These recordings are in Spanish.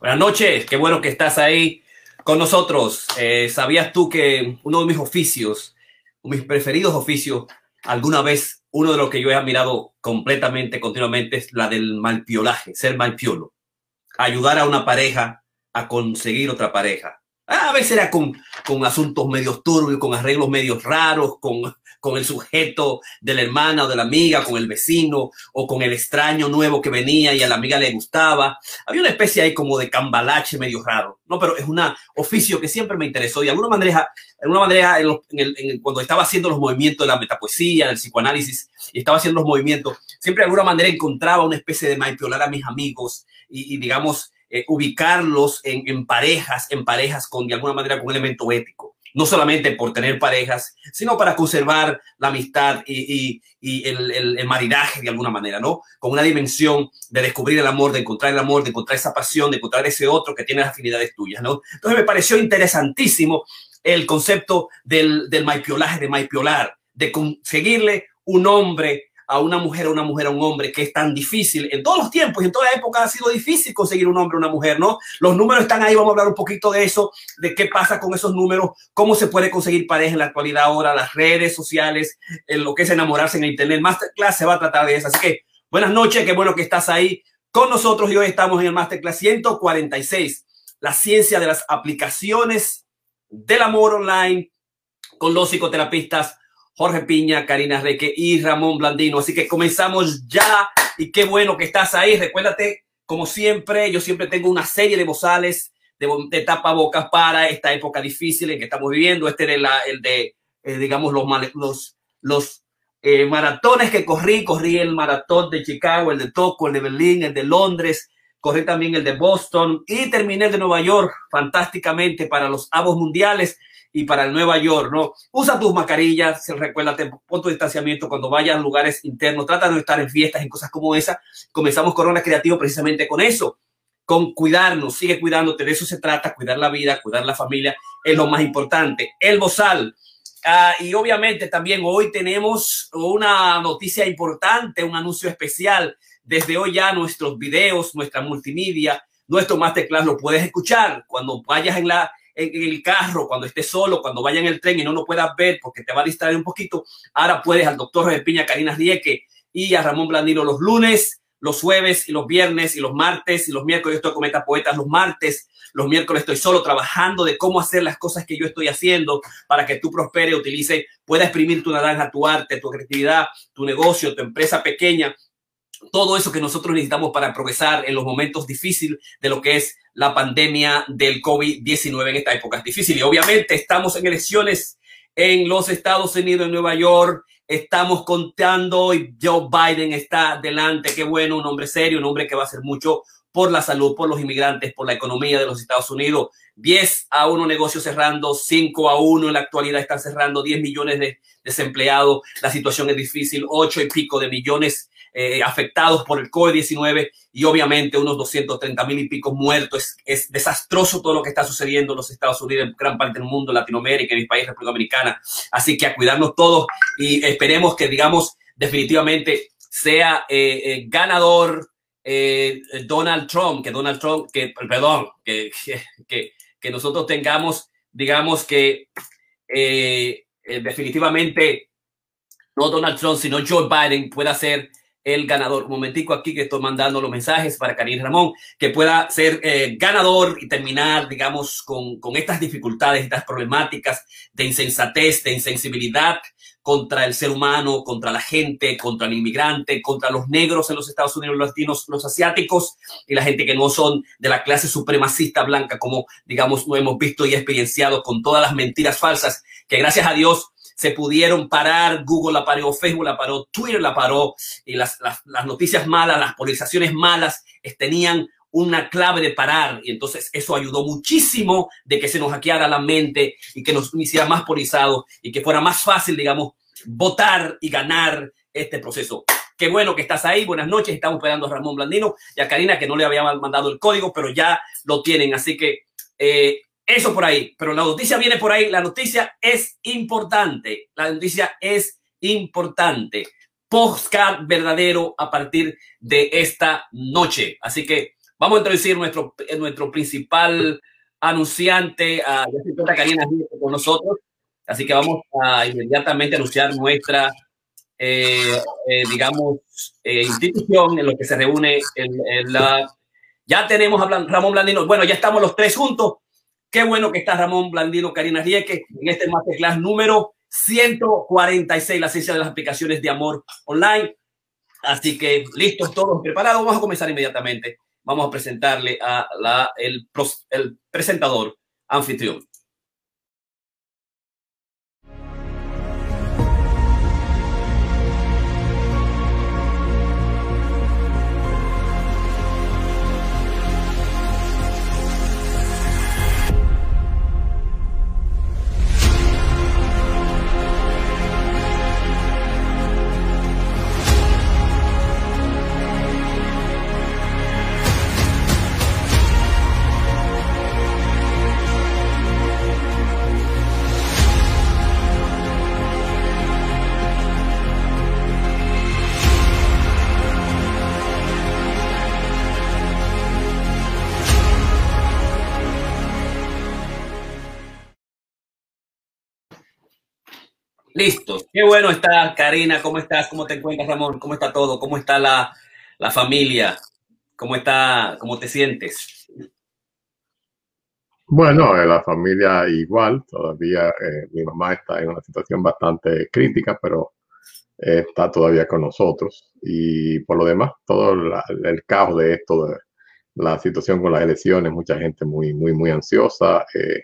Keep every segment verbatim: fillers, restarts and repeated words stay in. Buenas noches, qué bueno que estás ahí con nosotros. Eh, ¿Sabías tú que uno de mis oficios, mis preferidos oficios, alguna vez uno de los que yo he admirado completamente, continuamente, es la del malpiolaje, ser malpiolo? Ayudar a una pareja a conseguir otra pareja. A veces era con, con asuntos medios turbios, con arreglos medios raros, con, con el sujeto de la hermana o de la amiga, con el vecino o con el extraño nuevo que venía y a la amiga le gustaba. Había una especie ahí como de cambalache medio raro, ¿no? Pero es un oficio que siempre me interesó y de alguna manera, de alguna manera en los, en el, en el, cuando estaba haciendo los movimientos de la metapoesía, del psicoanálisis, y estaba haciendo los movimientos, siempre de alguna manera encontraba una especie de maipiolar a mis amigos y, y digamos, Eh, ubicarlos en, en parejas, en parejas con, de alguna manera, con un elemento ético. No solamente por tener parejas, sino para conservar la amistad y, y, y el, el, el maridaje de alguna manera, ¿no? Con una dimensión de descubrir el amor, de encontrar el amor, de encontrar esa pasión, de encontrar ese otro que tiene las afinidades tuyas, ¿no? Entonces me pareció interesantísimo el concepto del, del maipiolaje, de maipiolar, de conseguirle un hombre a una mujer, a una mujer, a un hombre, que es tan difícil. En todos los tiempos, en toda la época ha sido difícil conseguir un hombre, una mujer, ¿no? Los números están ahí, vamos a hablar un poquito de eso, de qué pasa con esos números, cómo se puede conseguir pareja en la actualidad ahora, las redes sociales, en lo que es enamorarse en el internet. Masterclass se va a tratar de eso. Así que, buenas noches, qué bueno que estás ahí con nosotros y hoy estamos en el Masterclass ciento cuarenta y seis, la ciencia de las aplicaciones del amor online, con los psicoterapistas Jorge Piña, Karina Rieke y Ramón Blandino. Así que comenzamos ya y qué bueno que estás ahí. Recuérdate, como siempre, yo siempre tengo una serie de bozales, de, de tapabocas para esta época difícil en que estamos viviendo. Este era la, el de, eh, digamos, los, los, los eh, maratones que corrí. Corrí el maratón de Chicago, el de Tokio, el de Berlín, el de Londres. Corrí también el de Boston y terminé el de Nueva York fantásticamente para los avos mundiales. Y para el Nueva York, ¿no? Usa tus mascarillas, recuérdate, pon tu distanciamiento cuando vayas a lugares internos, trata de no estar en fiestas, en cosas como esa. Comenzamos Corona Creativo precisamente con eso, con cuidarnos, sigue cuidándote, de eso se trata, cuidar la vida, cuidar la familia, es lo más importante. El bozal. Ah, y obviamente también hoy tenemos una noticia importante, un anuncio especial. Desde hoy ya nuestros videos, nuestra multimedia, nuestro Masterclass lo puedes escuchar cuando vayas en la... en el carro, cuando estés solo, cuando vaya en el tren y no lo puedas ver porque te va a distraer un poquito. Ahora puedes al doctor Jorge Piña, Karina Rieke y a Ramón Blandino los lunes, los jueves y los viernes y los martes y los miércoles. Yo estoy con Meta Poetas los martes, los miércoles estoy solo trabajando de cómo hacer las cosas que yo estoy haciendo para que tú prospere, utilice, pueda exprimir tu naranja, tu arte, tu creatividad, tu negocio, tu empresa pequeña. Todo eso que nosotros necesitamos para progresar en los momentos difíciles de lo que es la pandemia del COVID diecinueve en esta época. Es difícil y obviamente estamos en elecciones en los Estados Unidos, en Nueva York. Estamos contando y Joe Biden está delante. Qué bueno, un hombre serio, un hombre que va a hacer mucho por la salud, por los inmigrantes, por la economía de los Estados Unidos. diez a uno negocios cerrando, cinco a uno en la actualidad están cerrando, diez millones de desempleados. La situación es difícil, ocho y pico de millones Eh, afectados por el COVID diecinueve y obviamente unos doscientos treinta mil y pico muertos. Es, es desastroso todo lo que está sucediendo en los Estados Unidos, en gran parte del mundo, Latinoamérica, en mi país, República Dominicana. Así que a cuidarnos todos y esperemos que, digamos, definitivamente sea eh, eh, ganador eh, Donald Trump, que Donald Trump, que, perdón, que, que, que nosotros tengamos, digamos que eh, eh, definitivamente no Donald Trump, sino Joe Biden pueda ser el ganador. Un momentico aquí que estoy mandando los mensajes para Karina Ramón, que pueda ser eh, ganador y terminar, digamos, con, con estas dificultades, estas problemáticas de insensatez, de insensibilidad contra el ser humano, contra la gente, contra el inmigrante, contra los negros en los Estados Unidos, los latinos, los asiáticos y la gente que no son de la clase supremacista blanca, como, digamos, lo hemos visto y experienciado con todas las mentiras falsas que, gracias a Dios, se pudieron parar. Google la paró, Facebook la paró, Twitter la paró y las, las, las noticias malas, las polarizaciones malas tenían una clave de parar y entonces eso ayudó muchísimo de que se nos hackeara la mente y que nos hiciera más polarizados y que fuera más fácil, digamos, votar y ganar este proceso. Qué bueno que estás ahí. Buenas noches. Estamos esperando a Ramón Blandino y a Karina, que no le habían mandado el código, pero ya lo tienen. Así que... Eh, Eso por ahí, pero la noticia viene por ahí. La noticia es importante. La noticia es importante. Podcast verdadero a partir de esta noche. Así que Vamos a introducir nuestro, nuestro principal anunciante. Uh, ya se encuentra Karina Rieke con nosotros, así que vamos a inmediatamente anunciar nuestra, eh, eh, digamos, eh, institución en lo que se reúne. El, el, la... Ya tenemos a Blan, Ramón Blandino. Bueno, ya estamos los tres juntos. Qué bueno que está Ramón Blandino, Karina Rieke, en este Masterclass número ciento cuarenta y seis, la ciencia de las aplicaciones de amor online. Así que listos todos, preparados. Vamos a comenzar inmediatamente. Vamos a presentarle a la, el, el presentador anfitrión. Listos. Qué bueno está Karina. ¿Cómo estás? ¿Cómo te encuentras, Ramón? ¿Cómo está todo? ¿Cómo está la, la familia? ¿Cómo está? ¿Cómo te sientes? Bueno, la familia igual. Todavía eh, mi mamá está en una situación bastante crítica, pero eh, está todavía con nosotros. Y por lo demás, todo la, el caos de esto, de la situación con las elecciones, mucha gente muy, muy, muy ansiosa. Eh,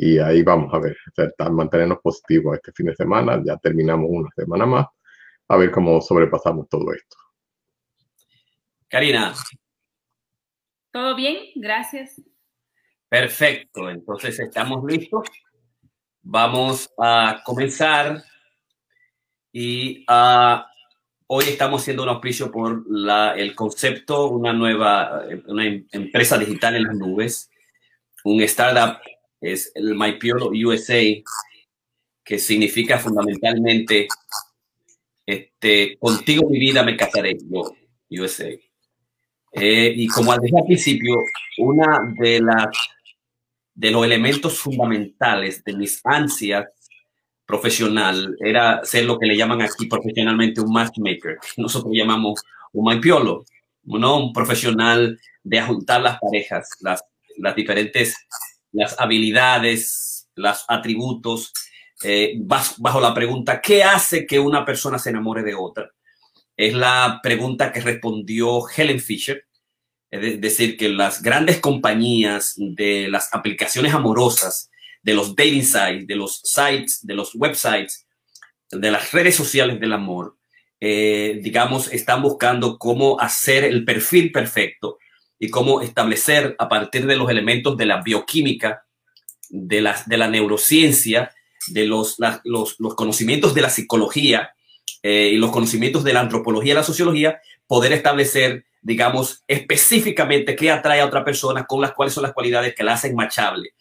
Y ahí vamos a ver, mantenernos positivos este fin de semana. Ya terminamos una semana más. A ver cómo sobrepasamos todo esto. Karina. ¿Todo bien? Gracias. Perfecto. Entonces, estamos listos. Vamos a comenzar. Y uh, hoy estamos haciendo un auspicio por la, el concepto, una nueva una empresa digital en las nubes, un startup. Es el maipiolo U S A, que significa fundamentalmente este, contigo mi vida me casaré, yo, U S A. Eh, y como dije al principio, una de las de los elementos fundamentales de mis ansias profesional era ser lo que le llaman aquí profesionalmente un matchmaker. Nosotros llamamos un maipiolo, ¿no? Un profesional de juntar las parejas, las, las diferentes las habilidades, los atributos, eh, bajo la pregunta, ¿qué hace que una persona se enamore de otra? Es la pregunta que respondió Helen Fisher. Es decir, que las grandes compañías de las aplicaciones amorosas, de los dating sites, de los sites, de los websites, de las redes sociales del amor, eh, digamos, están buscando cómo hacer el perfil perfecto y cómo establecer a partir de los elementos de la bioquímica, de la, de la neurociencia, de los, la, los, los conocimientos de la psicología eh, y los conocimientos de la antropología y la sociología, poder establecer, digamos, específicamente qué atrae a otra persona, con las cuáles son las cualidades que la hacen machable,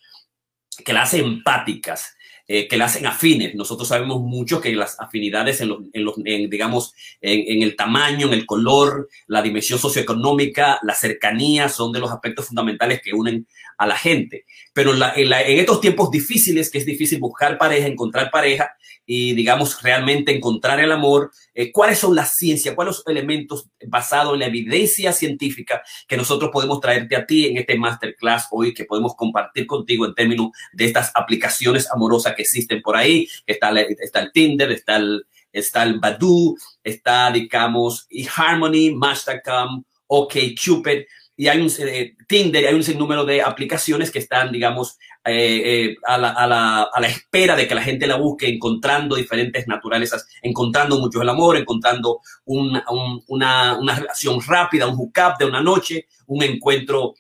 que la hacen empáticas, eh, que la hacen afines. Nosotros sabemos mucho que las afinidades en los, en los en, digamos, en, en el tamaño, en el color, la dimensión socioeconómica, la cercanía son de los aspectos fundamentales que unen a la gente. Pero la, en, la, en estos tiempos difíciles, que es difícil buscar pareja, encontrar pareja y, digamos, realmente encontrar el amor, eh, ¿cuáles son las ciencias? ¿Cuáles son los elementos basados en la evidencia científica que nosotros podemos traerte a ti en este Masterclass hoy, que podemos compartir contigo en términos de estas aplicaciones amorosas que existen por ahí? Está, la, está el Tinder, está el, está el Badoo, está, digamos, eHarmony, Match punto com, OkCupid, y hay un eh, Tinder, hay un sinnúmero de aplicaciones que están, digamos, eh, eh, a, la, a, la, a la espera de que la gente la busque, encontrando diferentes naturalezas, encontrando mucho el amor, encontrando un, un, una, una relación rápida, un hookup de una noche, un encuentro,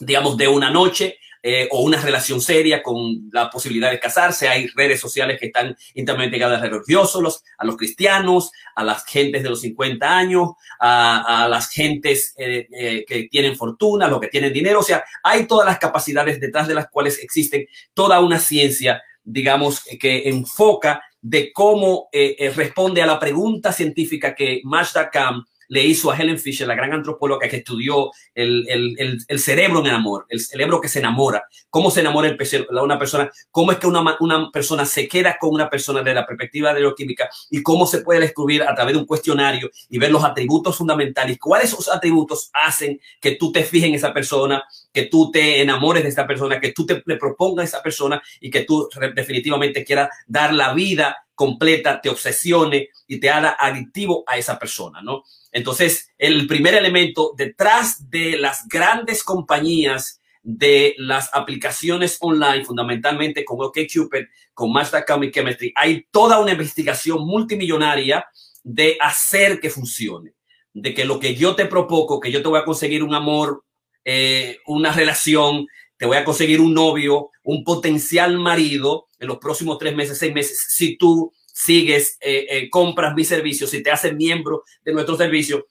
digamos, de una noche, eh, o una relación seria con la posibilidad de casarse. Hay redes sociales que están íntimamente ligadas a los religiosos, a los cristianos, a las gentes de los cincuenta años, a, a las gentes eh, eh, que tienen fortuna, los que tienen dinero. O sea, hay todas las capacidades detrás de las cuales existen toda una ciencia, digamos, que enfoca de cómo eh, eh, responde a la pregunta científica que Match punto com le hizo a Helen Fisher, la gran antropóloga que estudió el, el, el, el cerebro en el amor, el cerebro que se enamora, cómo se enamora el, una persona, cómo es que una, una persona se queda con una persona desde la perspectiva de la bioquímica y cómo se puede descubrir a través de un cuestionario y ver los atributos fundamentales, cuáles esos atributos hacen que tú te fijes en esa persona, que tú te enamores de esa persona, que tú te le propongas a esa persona y que tú definitivamente quieras dar la vida completa, te obsesione y te haga adictivo a esa persona, ¿no? Entonces, el primer elemento detrás de las grandes compañías de las aplicaciones online, fundamentalmente con OkCupid, con Match punto com y Chemistry, hay toda una investigación multimillonaria de hacer que funcione, de que lo que yo te propongo, que yo te voy a conseguir un amor, eh, una relación, te voy a conseguir un novio, un potencial marido en los próximos tres meses, seis meses, si tú sigues, eh, eh, compras mi servicio, si te haces miembro de nuestro servicio,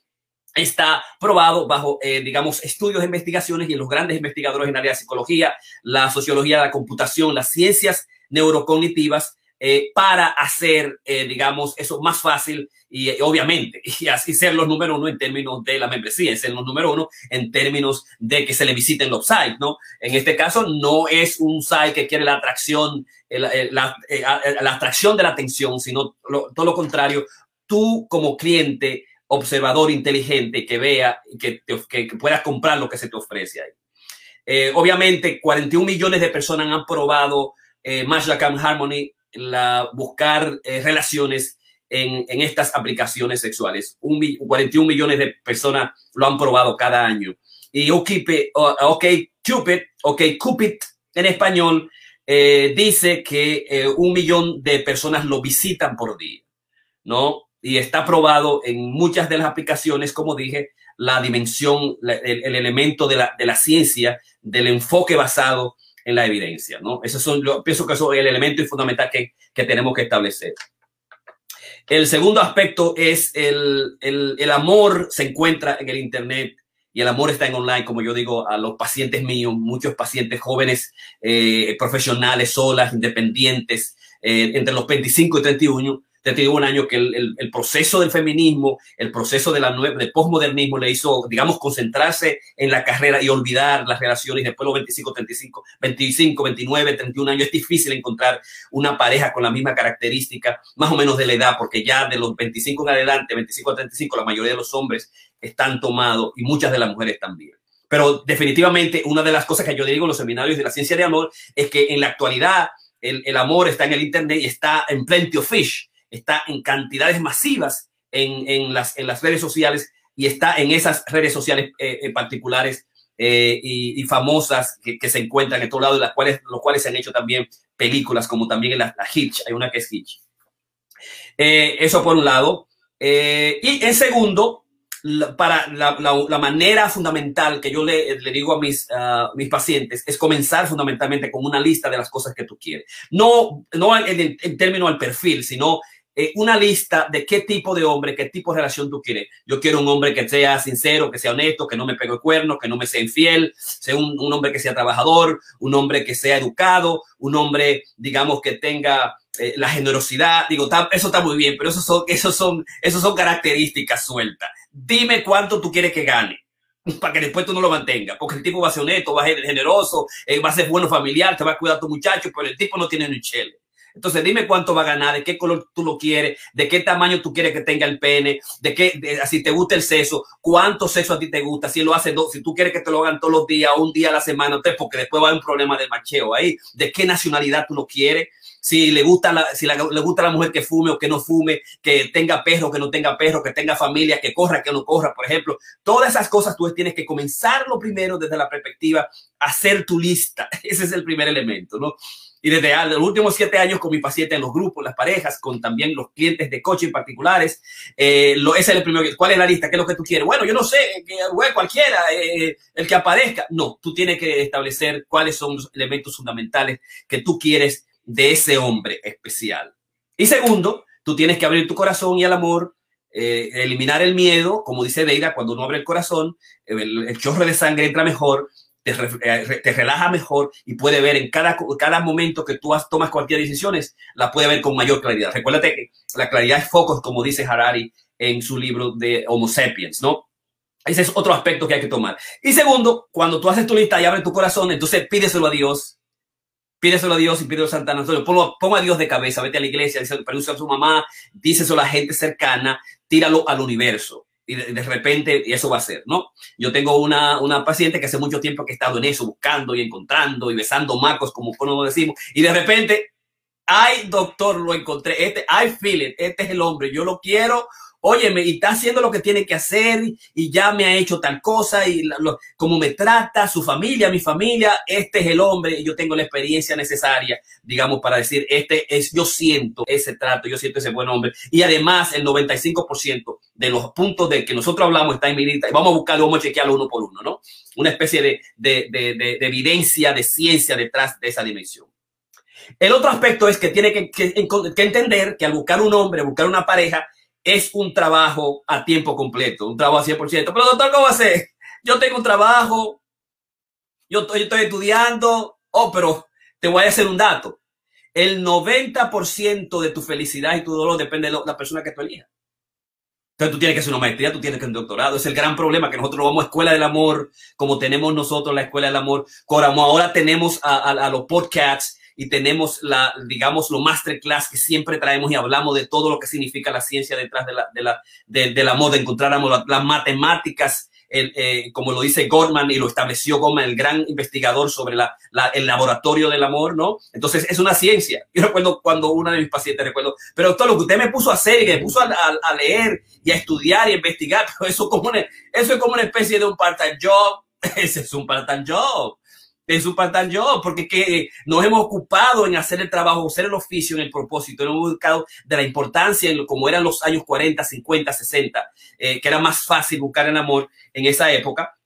está probado bajo, eh, digamos, estudios, investigaciones y en los grandes investigadores en área de psicología, la sociología, la computación, las ciencias neurocognitivas, eh, para hacer, eh, digamos, eso más fácil y eh, obviamente, y así ser los número uno en términos de la membresía, ser los número uno en términos de que se le visiten los sites, ¿no? En este caso, no es un site que quiere la atracción, eh, la, eh, la, eh, la atracción de la atención, sino lo, todo lo contrario. Tú como cliente, observador inteligente que vea y que, que, que puedas comprar lo que se te ofrece ahí. Eh, obviamente, cuarenta y un millones de personas han probado eh, Match punto com, eHarmony, la buscar eh, relaciones en, en estas aplicaciones sexuales. Un, cuarenta y un millones de personas lo han probado cada año. Y OkCupid, OkCupid, OkCupid en español, eh, dice que eh, un millón de personas lo visitan por día, ¿no? Y está probado en muchas de las aplicaciones, como dije, la dimensión, la, el, el elemento de la, de la ciencia, del enfoque basado en la evidencia, ¿no? Eso son, yo pienso que eso es el elemento fundamental que, que tenemos que establecer. El segundo aspecto es el, el, el amor se encuentra en el internet y el amor está en online, como yo digo a los pacientes míos, muchos pacientes jóvenes, eh, profesionales, solas, independientes, eh, entre los veinticinco y treinta y uno años que el, el, el proceso del feminismo, el proceso de la nueva, del posmodernismo le hizo, digamos, concentrarse en la carrera y olvidar las relaciones. Después de los veinticinco, veintinueve, treinta y un años es difícil encontrar una pareja con la misma característica, más o menos de la edad, porque ya de los veinticinco en adelante, veinticinco a treinta y cinco, la mayoría de los hombres están tomados y muchas de las mujeres también. Pero definitivamente una de las cosas que yo digo en los seminarios de la ciencia de amor es que en la actualidad el, el amor está en el internet y está en Plenty of Fish. Está en cantidades masivas en, en, las, en las redes sociales y está en esas redes sociales eh, particulares eh, y, y famosas que, que se encuentran en todo lado, de las cuales, los cuales se han hecho también películas, como también en la, la Hitch. Hay una que es Hitch. Eh, eso por un lado. Eh, y en segundo, la, para la, la, la manera fundamental que yo le, le digo a mis, uh, mis pacientes es comenzar fundamentalmente con una lista de las cosas que tú quieres. No, no en, en términos del perfil, sino una lista de qué tipo de hombre, qué tipo de relación tú quieres. Yo quiero un hombre que sea sincero, que sea honesto, que no me pegue el cuerno, que no me sea infiel, sea un, un hombre que sea trabajador, un hombre que sea educado, un hombre, digamos, que tenga eh, la generosidad. Digo, está, eso está muy bien, pero eso son, eso son, eso son características sueltas. Dime cuánto tú quieres que gane para que después tú no lo mantengas, porque el tipo va a ser honesto, va a ser generoso, eh, va a ser bueno familiar, te va a cuidar a tu muchacho, pero el tipo no tiene ni chele. Entonces, dime cuánto va a ganar, de qué color tú lo quieres, de qué tamaño tú quieres que tenga el pene, de qué, de, si te gusta el sexo, cuánto sexo a ti te gusta, si lo haces dos, si tú quieres que te lo hagan todos los días, un día a la semana, tres, porque después va a haber un problema de macheo ahí, de qué nacionalidad tú lo quieres, si le gusta la, si la, le gusta la mujer que fume o que no fume, que tenga perro, que no tenga perro, que tenga familia, que corra, que no corra, por ejemplo. Todas esas cosas tú tienes que comenzarlo primero desde la perspectiva, hacer tu lista. Ese es el primer elemento, ¿no? Y desde los últimos siete años con mi paciente en los grupos, las parejas, con también los clientes de coaching particulares, eh, lo, ese es el primero. ¿Cuál es la lista? ¿Qué es lo que tú quieres? Bueno, yo no sé, que, bueno, cualquiera, eh, el que aparezca. No, tú tienes que establecer cuáles son los elementos fundamentales que tú quieres de ese hombre especial. Y segundo, tú tienes que abrir tu corazón y el amor, eh, eliminar el miedo. Como dice Deida, cuando uno abre el corazón, el, el chorro de sangre entra mejor, Te, te relaja mejor y puede ver en cada, cada momento que tú has, tomas cualquier decisión, la puede ver con mayor claridad. Recuérdate que la claridad es foco, como dice Harari en su libro de Homo Sapiens, ¿no? Ese es otro aspecto que hay que tomar. Y segundo, cuando tú haces tu lista y abres tu corazón, entonces pídeselo a Dios. Pídeselo a Dios y pídeselo a Santa Ana. Ponlo, ponlo a Dios de cabeza, vete a la iglesia, pregúntale a tu mamá, díselo a la gente cercana, tíralo al universo. Y de, de repente eso va a ser, ¿no? Yo tengo una, una paciente que hace mucho tiempo que ha estado en eso, buscando y encontrando y besando macos, como nosotros decimos. Y de repente, ay, doctor, lo encontré. Este, I feel it. Este es el hombre. Yo lo quiero. Óyeme, y está haciendo lo que tiene que hacer y ya me ha hecho tal cosa y la, lo, como me trata su familia, mi familia, este es el hombre y yo tengo la experiencia necesaria, digamos, para decir, este es, yo siento ese trato, yo siento ese buen hombre. Y además el noventa y cinco por ciento de los puntos de que nosotros hablamos está en mi lista y vamos a buscarlo, vamos a chequearlo uno por uno, ¿no? Una especie de, de, de, de, de evidencia, de ciencia detrás de esa dimensión. El otro aspecto es que tiene que, que, que entender que al buscar un hombre, buscar una pareja, es un trabajo a tiempo completo, un trabajo a cien por ciento. Pero doctor, ¿cómo va a ser? Yo tengo un trabajo, yo estoy, yo estoy estudiando. Oh, pero te voy a hacer un dato. El noventa por ciento de tu felicidad y tu dolor depende de lo, la persona que tú elijas. Entonces tú tienes que hacer una maestría, tú tienes que hacer un doctorado. Es el gran problema que nosotros vamos a escuela del amor, como tenemos nosotros la escuela del amor. Como ahora tenemos a, a, a los podcasts, y tenemos la, digamos, lo Masterclass que siempre traemos y hablamos de todo lo que significa la ciencia detrás de la, de la, de, de la moda. Encontráramos la, las matemáticas, el, eh, como lo dice Goldman y lo estableció Goldman, el gran investigador sobre la, la, el laboratorio del amor, ¿no? Entonces es una ciencia. Yo recuerdo cuando una de mis pacientes recuerdo, pero todo lo que usted me puso a hacer y me puso a, a, a leer y a estudiar y a investigar, pero eso, como una, eso es como una especie de un part-time job. Ese es un part-time job. De su pantalla yo, porque que nos hemos ocupado en hacer el trabajo, hacer el oficio, en el propósito, nos hemos buscado de la importancia, en lo, como eran los años cuarenta, cincuenta, sesenta, eh, que era más fácil buscar el amor en esa época,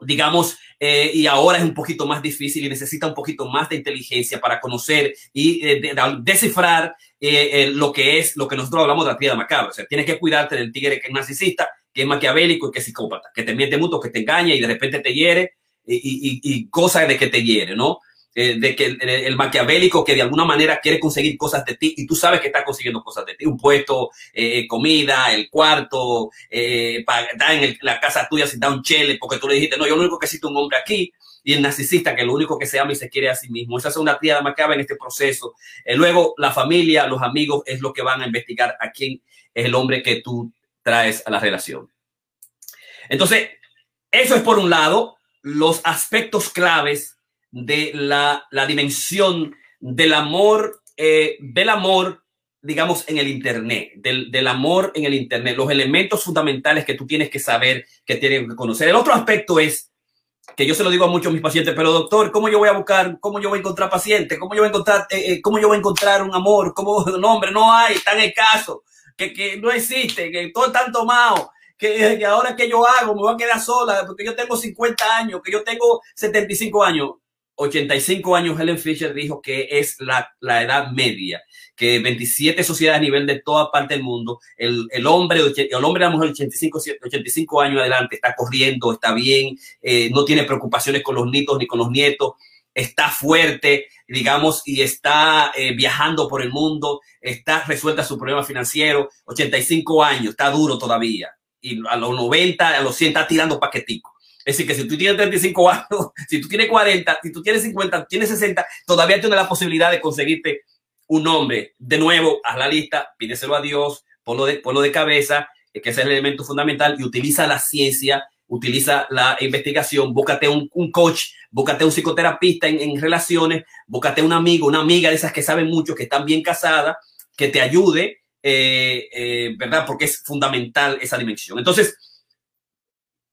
digamos, eh, y ahora es un poquito más difícil y necesita un poquito más de inteligencia para conocer y eh, de, de, descifrar eh, eh, lo que es, lo que nosotros hablamos de la piedra macabra. O sea, tienes que cuidarte del tigre que es narcisista, que es maquiavélico y que es psicópata, que te miente mucho, que te engaña y de repente te hiere, Y, y, y cosas de que te hiere, ¿no? Eh, de que el, el maquiavélico que de alguna manera quiere conseguir cosas de ti y tú sabes que está consiguiendo cosas de ti, un puesto, eh, comida, el cuarto, eh, dar en el, la casa tuya sin dar un chele porque tú le dijiste, no, yo lo único que existe un hombre aquí, y el narcisista que lo único que se ama y se quiere a sí mismo. Esa es una tía macabra en este proceso. Eh, luego la familia, los amigos es lo que van a investigar a quién es el hombre que tú traes a la relación. Entonces, eso es por un lado, los aspectos claves de la, la dimensión del amor, eh, del amor, digamos, en el Internet, del, del amor en el Internet, los elementos fundamentales que tú tienes que saber, que tienes que conocer. El otro aspecto es, que yo se lo digo a muchos de mis pacientes, pero doctor, ¿cómo yo voy a buscar, cómo yo voy a encontrar pacientes, cómo yo voy a encontrar, eh, cómo yo voy a encontrar un amor, cómo un hombre, no hay, tan escaso, que, que no existe, que todo está tomado? Que, que ahora que yo hago, me voy a quedar sola porque yo tengo cincuenta años, que yo tengo setenta y cinco años. ochenta y cinco años, Helen Fisher dijo que es la, la edad media, que veintisiete sociedades a nivel de toda parte del mundo, el, el hombre, el hombre y la mujer de ochenta y cinco años adelante está corriendo, está bien, eh, no tiene preocupaciones con los nietos ni con los nietos, está fuerte, digamos, y está eh, viajando por el mundo, está resuelta su problema financiero, ochenta y cinco años, está duro todavía. Y a los noventa, a los cien está tirando paquetico. Es decir, que si tú tienes treinta y cinco años, si tú tienes cuarenta, si tú tienes cincuenta, tienes sesenta, todavía tienes la posibilidad de conseguirte un hombre. De nuevo, haz la lista, pídeselo a Dios, ponlo de, ponlo de cabeza, que ese es el elemento fundamental, y utiliza la ciencia, utiliza la investigación, búscate un, un coach, búscate un psicoterapista en, en relaciones, búscate un amigo, una amiga de esas que saben mucho, que están bien casadas, que te ayude. Eh, eh, ¿Verdad? Porque es fundamental esa dimensión. Entonces,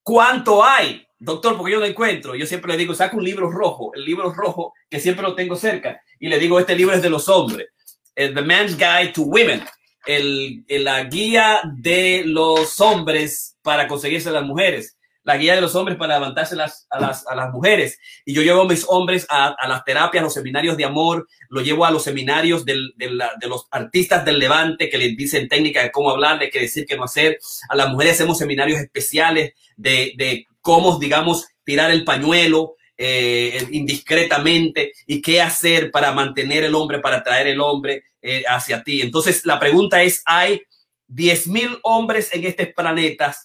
¿cuánto hay? Doctor, porque yo lo encuentro. Yo siempre le digo, saca un libro rojo, el libro rojo que siempre lo tengo cerca. Y le digo, este libro es de los hombres. Eh, The Man's Guide to Women. El, el, la guía de los hombres para conseguirse a las mujeres. La guía de los hombres para levantarse las, a, las, a las mujeres. Y yo llevo a mis hombres a, a las terapias, a los seminarios de amor, lo llevo a los seminarios del, de, la, de los artistas del Levante que les dicen técnicas de cómo hablar, de qué decir, qué no hacer. A las mujeres hacemos seminarios especiales de, de cómo, digamos, tirar el pañuelo eh, indiscretamente y qué hacer para mantener el hombre, para atraer el hombre eh, hacia ti. Entonces, la pregunta es, ¿hay diez mil hombres en este planeta,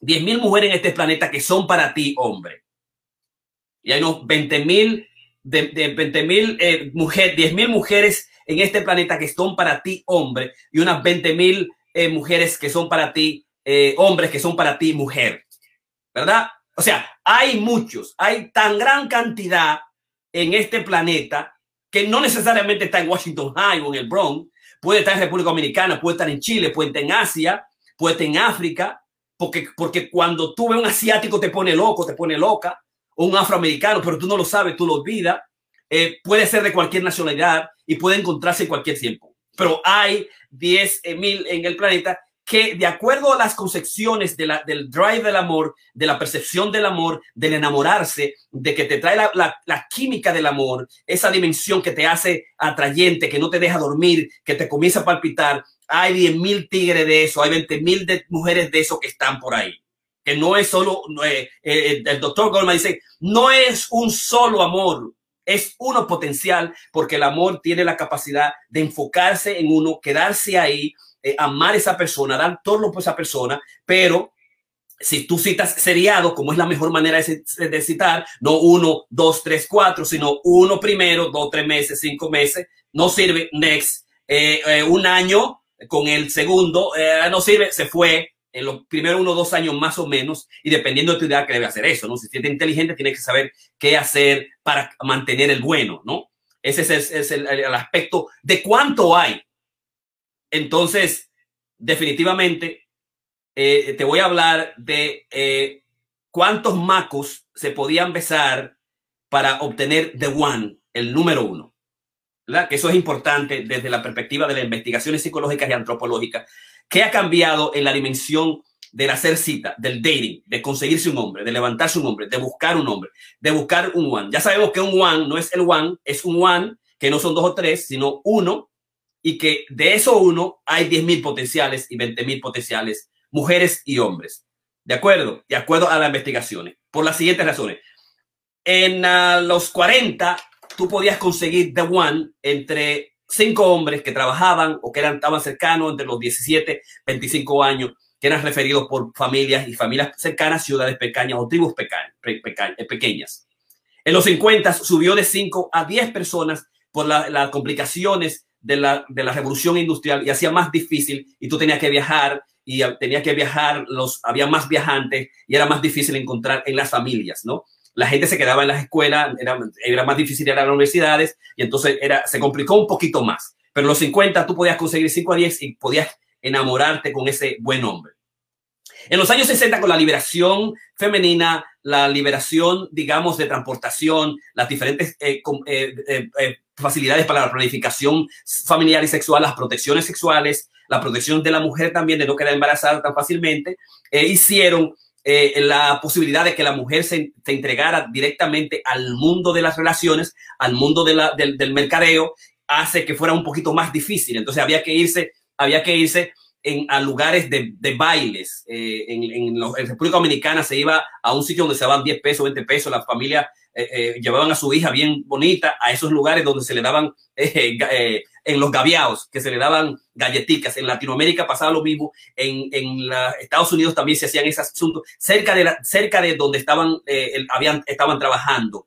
diez mil mujeres en este planeta que son para ti, hombre. Y hay unos veinte mil, de, de veinte mil eh, mujeres, diez mil mujeres en este planeta que son para ti, hombre. Y unas veinte mil eh, mujeres que son para ti, eh, hombres que son para ti, mujer. ¿Verdad? O sea, hay muchos, hay tan gran cantidad en este planeta que no necesariamente está en Washington High o en el Bronx. Puede estar en República Dominicana, puede estar en Chile, puede estar en Asia, puede estar en África, porque, porque cuando tú ves un asiático te pone loco, te pone loca, o un afroamericano, pero tú no lo sabes, tú lo olvidas. Eh, puede ser de cualquier nacionalidad y puede encontrarse en cualquier tiempo. Pero hay diez mil en el planeta que, de acuerdo a las concepciones de la, del drive del amor, de la percepción del amor, del enamorarse, de que te trae la, la, la química del amor, esa dimensión que te hace atrayente, que no te deja dormir, que te comienza a palpitar, hay diez mil tigres de eso, hay veinte mil de mujeres de eso que están por ahí. Que no es solo, eh, eh, el doctor Goldman dice, no es un solo amor, es uno potencial, porque el amor tiene la capacidad de enfocarse en uno, quedarse ahí, Eh, amar a esa persona, dar todo por esa persona, pero si tú citas seriado, como es la mejor manera de, de citar, no uno, dos, tres, cuatro, sino uno primero, dos, tres meses, cinco meses, no sirve, next, eh, eh, un año con el segundo, eh, no sirve, se fue, en los primeros uno, dos años más o menos, y dependiendo de tu idea que debe hacer eso, ¿no? Si eres inteligente, tienes que saber qué hacer para mantener el bueno, ¿no? Ese es, el, es el, el aspecto de cuánto hay. Entonces, definitivamente, eh, te voy a hablar de eh, cuántos macos se podían besar para obtener the one, el número uno. ¿Verdad? Que eso es importante desde la perspectiva de las investigaciones psicológicas y antropológicas. ¿Qué ha cambiado en la dimensión del hacer cita, del dating, de conseguirse un hombre, de levantarse un hombre, de buscar un hombre, de buscar un one? Ya sabemos que un one no es el one, es un one que no son dos o tres, sino uno. Y que de eso uno hay diez mil potenciales y veinte mil potenciales, mujeres y hombres. ¿De acuerdo? De acuerdo a las investigaciones. Por las siguientes razones. En uh, los cuarenta, tú podías conseguir the one entre cinco hombres que trabajaban o que eran, estaban cercanos entre los diecisiete, veinticinco años, que eran referidos por familias y familias cercanas, ciudades pequeñas o tribus peca- peca- pequeñas. En los cincuenta subió de cinco a diez personas por la, las complicaciones De la, de la revolución industrial y hacía más difícil y tú tenías que viajar y tenía que viajar, los, había más viajantes y era más difícil encontrar en las familias, ¿no? La gente se quedaba en las escuelas, era, era más difícil ir a las universidades y entonces era, se complicó un poquito más. Pero en los cincuenta tú podías conseguir cinco a diez y podías enamorarte con ese buen hombre. En los años sesenta, con la liberación femenina, la liberación, digamos, de transportación, las diferentes eh, eh, eh, eh, facilidades para la planificación familiar y sexual, las protecciones sexuales, la protección de la mujer también de no quedar embarazada tan fácilmente, eh, hicieron eh, la posibilidad de que la mujer se, se entregara directamente al mundo de las relaciones, al mundo de la, del, del mercadeo, hace que fuera un poquito más difícil. Entonces había que irse, había que irse En, a lugares de, de bailes. Eh, en, en, los, en República Dominicana se iba a un sitio donde se daban diez pesos, veinte pesos. Las familias eh, eh, llevaban a su hija bien bonita a esos lugares donde se le daban, eh, eh, en los gaviaos, que se le daban galletitas. En Latinoamérica pasaba lo mismo. En, en la, Estados Unidos también se hacían esos asuntos cerca de, la, cerca de donde estaban, eh, el, habían, estaban trabajando.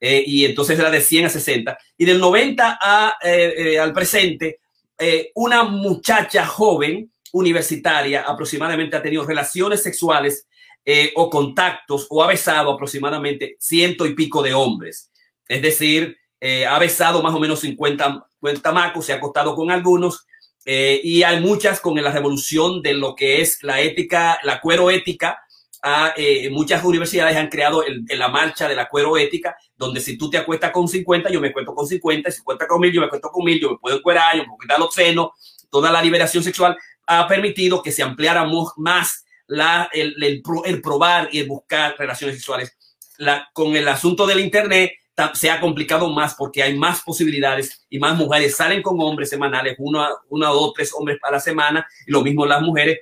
Eh, y entonces era de cien a sesenta. Y del noventa a, eh, eh, al presente, eh, una muchacha joven universitaria aproximadamente ha tenido relaciones sexuales eh, o contactos o ha besado aproximadamente ciento y pico de hombres. Es decir, eh, ha besado más o menos cincuenta macos, se ha acostado con algunos eh, y hay muchas con la revolución de lo que es la ética, la cuero ética. A, eh, muchas universidades han creado el, la marcha de la cuero ética, donde si tú te acuestas con cincuenta, yo me acuesto con cincuenta, si acuestas con mil, yo me acuesto con mil, yo me puedo encuerar, yo me puedo quitar los senos. Toda la liberación sexual ha permitido que se ampliara más la, el, el, el probar y el buscar relaciones sexuales. La, con el asunto del internet se ha complicado más porque hay más posibilidades y más mujeres salen con hombres semanales, uno, uno, dos, tres hombres a la semana, y lo mismo las mujeres,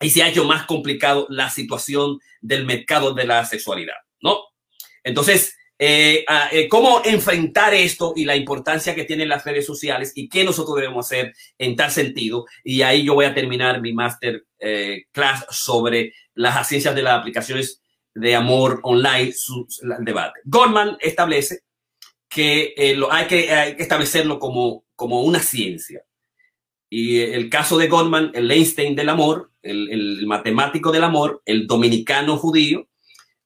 y se ha hecho más complicado la situación del mercado de la sexualidad, ¿no? Entonces, eh, eh, cómo enfrentar esto y la importancia que tienen las redes sociales y qué nosotros debemos hacer en tal sentido. Y ahí yo voy a terminar mi master eh, class sobre las ciencias de las aplicaciones de amor online, su, la, el debate. Goldman establece que eh, lo, hay que hay que establecerlo como, como una ciencia. Y el caso de Goldman, el Einstein del amor, el, el matemático del amor, el dominicano judío,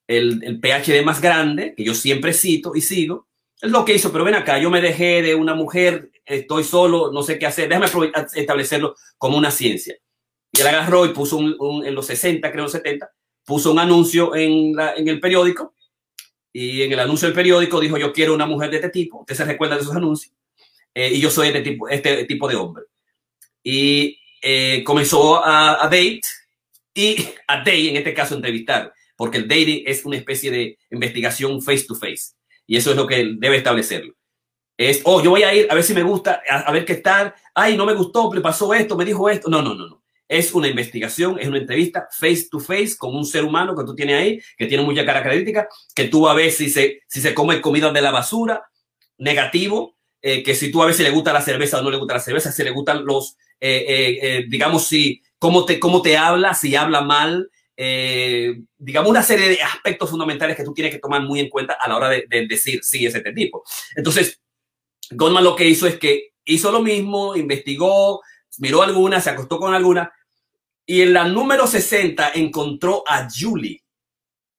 el, el P H D más grande, que yo siempre cito y sigo, es lo que hizo. Pero ven acá, yo me dejé de una mujer, estoy solo, no sé qué hacer, déjame establecerlo como una ciencia. Y él agarró y puso un, un, en los sesenta, creo setenta, puso un anuncio en, la, en el periódico, y en el anuncio del periódico dijo: yo quiero una mujer de este tipo. Usted se recuerda de esos anuncios. Eh, y yo soy este tipo, este tipo de hombre. Y eh, comenzó a, a date y a date, en este caso, entrevistar, porque el dating es una especie de investigación face to face. Y eso es lo que debe establecerlo. Es, oh, yo voy a ir a ver si me gusta, a, a ver qué tal. Ay, no me gustó, le pasó esto, me dijo esto. No, no, no, no. Es una investigación, es una entrevista face to face con un ser humano que tú tienes ahí, que tiene muchas características, que tú a ver si se, si se come comida de la basura, negativo, eh, que si tú a ver si le gusta la cerveza o no le gusta la cerveza, si le gustan los, eh, eh, eh, digamos, si, cómo te, cómo te habla, si habla mal, eh, digamos, una serie de aspectos fundamentales que tú tienes que tomar muy en cuenta a la hora de, de decir sí es este tipo. Entonces, Goldman lo que hizo es que hizo lo mismo, investigó, miró alguna, se acostó con alguna, y en la número sesenta encontró a Julie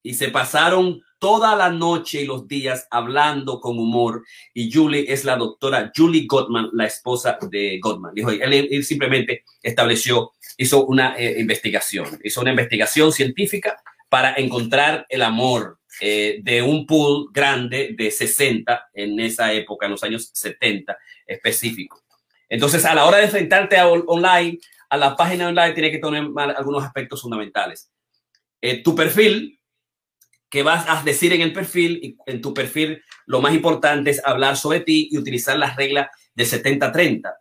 y se pasaron toda la noche y los días hablando con humor. Y Julie es la doctora Julie Gottman, la esposa de Gottman. Dijo, él, él simplemente estableció, hizo una eh, investigación, hizo una investigación científica para encontrar el amor eh, de un pool grande de sesenta en esa época, en los años setenta específico. Entonces, a la hora de enfrentarte a online, a la página online, tiene que tomar algunos aspectos fundamentales. Eh, tu perfil, que vas a decir en el perfil, y en tu perfil lo más importante es hablar sobre ti y utilizar las reglas de setenta treinta.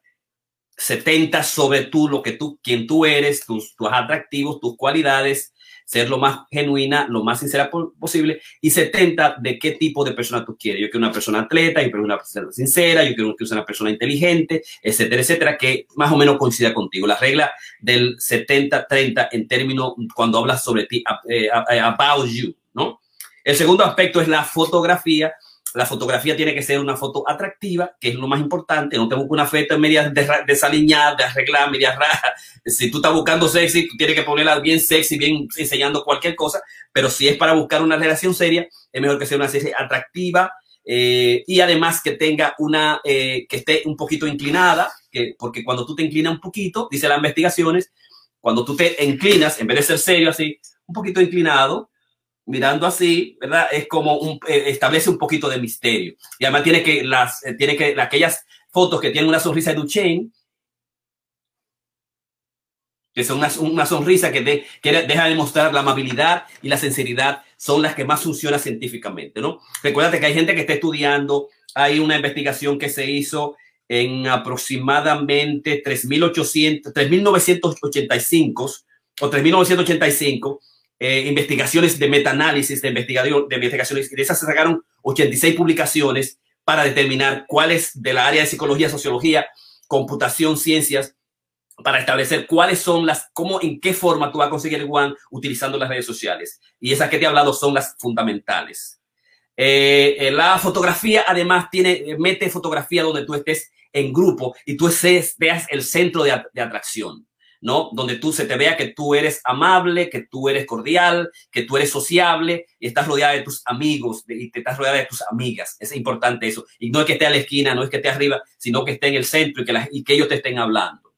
setenta sobre tú, lo que tú, quién tú eres, tus, tus atractivos, tus cualidades, ser lo más genuina, lo más sincera posible, y setenta de qué tipo de persona tú quieres. Yo quiero una persona atleta, yo quiero una persona sincera, yo quiero que sea una persona inteligente, etcétera, etcétera, que más o menos coincida contigo. La regla del setenta treinta en términos cuando hablas sobre ti, about you, ¿no? El segundo aspecto es la fotografía. La fotografía tiene que ser una foto atractiva, que es lo más importante. No te busques una foto media desaliñada, desarreglada, media rara. Si tú estás buscando sexy, tú tienes que ponerla bien sexy, bien enseñando cualquier cosa. Pero si es para buscar una relación seria, es mejor que sea una serie atractiva eh, y además que tenga una eh, que esté un poquito inclinada, que, porque cuando tú te inclinas un poquito, dice las investigaciones, cuando tú te inclinas, en vez de ser serio así, un poquito inclinado, mirando así, ¿verdad? Es como un, eh, establece un poquito de misterio. Y además tiene que, las, eh, tiene que aquellas fotos que tienen una sonrisa de Duchenne, que son una, una sonrisa que, de, que deja de mostrar la amabilidad y la sinceridad, son las que más funcionan científicamente, ¿no? Recuérdate que hay gente que está estudiando, hay una investigación que se hizo en aproximadamente tres mil novecientos ochenta y cinco Eh, investigaciones de metaanálisis, de, de investigaciones, y de esas se sacaron ochenta y seis publicaciones para determinar cuáles de la área de psicología, sociología, computación, ciencias, para establecer cuáles son las, cómo, en qué forma tú vas a conseguir el one utilizando las redes sociales. Y esas que te he hablado son las fundamentales. Eh, eh, la fotografía, además, tiene, mete fotografía donde tú estés en grupo y tú estés, veas el centro de, de atracción, ¿no? Donde tú se te vea que tú eres amable, que tú eres cordial, que tú eres sociable y estás rodeada de tus amigos de, y te estás rodeada de tus amigas. Es importante eso. Y no es que esté a la esquina, no es que esté arriba, sino que esté en el centro y que, la, y que ellos te estén hablando.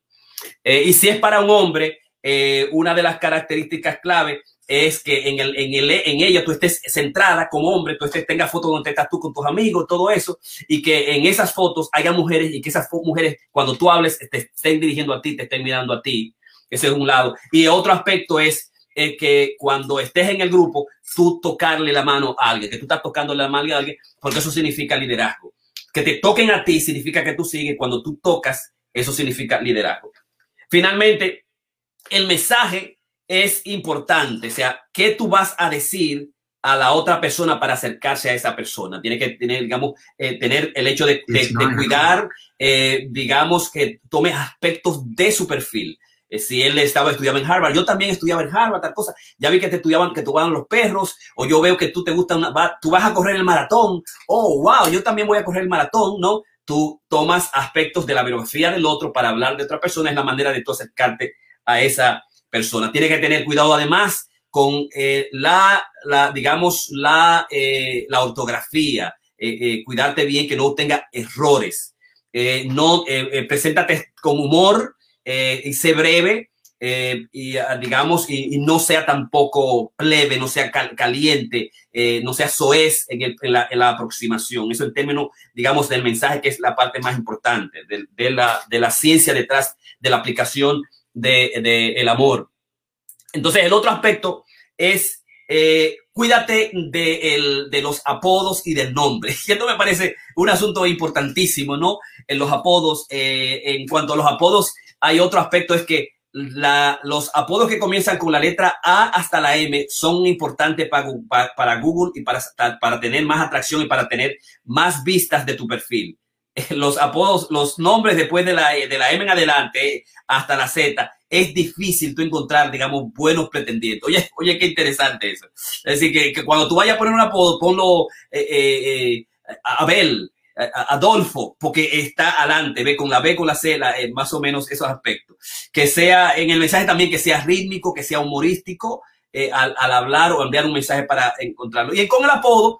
Eh, y si es para un hombre, eh, una de las características clave es que en, el, en, el, en ella tú estés centrada como hombre, tú estés, tengas fotos donde estás tú con tus amigos, todo eso, y que en esas fotos haya mujeres y que esas mujeres, cuando tú hables, te estén dirigiendo a ti, te estén mirando a ti. Ese es un lado. Y otro aspecto es eh, que cuando estés en el grupo, tú tocarle la mano a alguien, que tú estás tocando la mano a alguien, porque eso significa liderazgo. Que te toquen a ti significa que tú sigues. Cuando tú tocas, eso significa liderazgo. Finalmente, el mensaje es importante, o sea, ¿qué tú vas a decir a la otra persona para acercarse a esa persona. Tiene que tener, digamos, eh, tener el hecho de, de, de cuidar, eh, digamos, que tome aspectos de su perfil. Eh, si él estaba estudiando en Harvard, yo también estudiaba en Harvard, tal cosa. Ya vi que te estudiaban, que te jugaban los perros, o yo veo que tú te gusta, una, va, tú vas a correr el maratón. Oh, wow, yo también voy a correr el maratón, ¿no? Tú tomas aspectos de la biografía del otro para hablar de otra persona. Es la manera de tú acercarte a esa persona. Tiene que tener cuidado, además, con eh, la, la, digamos, la, eh, la ortografía, eh, eh, cuidarte bien que no tenga errores, eh, no, eh, eh, preséntate con humor, eh, y sé breve, eh, y digamos, y, y no sea tampoco plebe, no sea cal, caliente, eh, no sea soez en, el, en, la, en la aproximación. Eso en términos, digamos, del mensaje, que es la parte más importante de, de, la, de la ciencia detrás de la aplicación de, de el amor. Entonces, el otro aspecto es eh, cuídate de, el, de los apodos y del nombre. Y esto me parece un asunto importantísimo, ¿no? En los apodos, eh, en cuanto a los apodos, hay otro aspecto, es que la, los apodos que comienzan con la letra A hasta la M son importantes para, para, para Google y para, para tener más atracción y para tener más vistas de tu perfil. Los apodos, los nombres después de la, de la M en adelante hasta la Z, es difícil tú encontrar, digamos, buenos pretendientes. Oye, oye, qué interesante eso. Es decir, que, que cuando tú vayas a poner un apodo, ponlo eh, eh, eh, Abel, eh, Adolfo, porque está adelante, ve con la B, con la C, la, eh, más o menos esos aspectos. Que sea, en el mensaje también, que sea rítmico, que sea humorístico, eh, al, al hablar o enviar un mensaje para encontrarlo. Y con el apodo,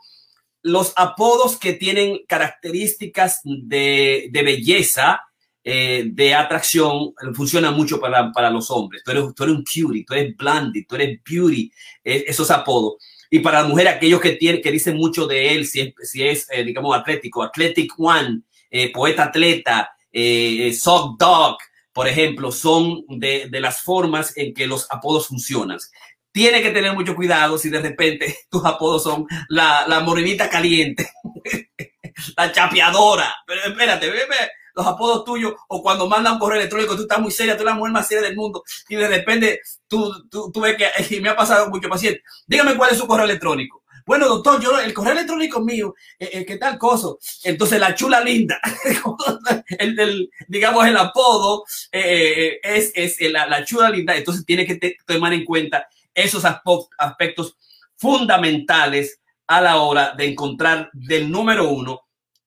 los apodos que tienen características de, de belleza, eh, de atracción, funcionan mucho para, para los hombres. Tú eres, tú eres un cutie, tú eres blandie, tú eres beauty, eh, esos apodos. Y para la mujer, aquellos que tienen, que dicen mucho de él, si es, si es eh, digamos, atlético, athletic one, eh, poeta atleta, eh, sock dog, por ejemplo, son de, de las formas en que los apodos funcionan. Tiene que tener mucho cuidado si de repente tus apodos son la, la morenita caliente, la chapeadora. Pero espérate, bebé, los apodos tuyos, o cuando mandan un correo electrónico, tú estás muy seria, tú eres la mujer más seria del mundo, y de repente tú, tú, tú ves que, y me ha pasado mucho paciente, dígame cuál es su correo electrónico. Bueno, doctor, yo el correo electrónico es mío, eh, eh, ¿qué tal cosa? Entonces, la chula linda, el, el, digamos, el apodo eh, es, es la, la chula linda. Entonces, tiene que te, tomar en cuenta esos aspectos fundamentales a la hora de encontrar, del número uno,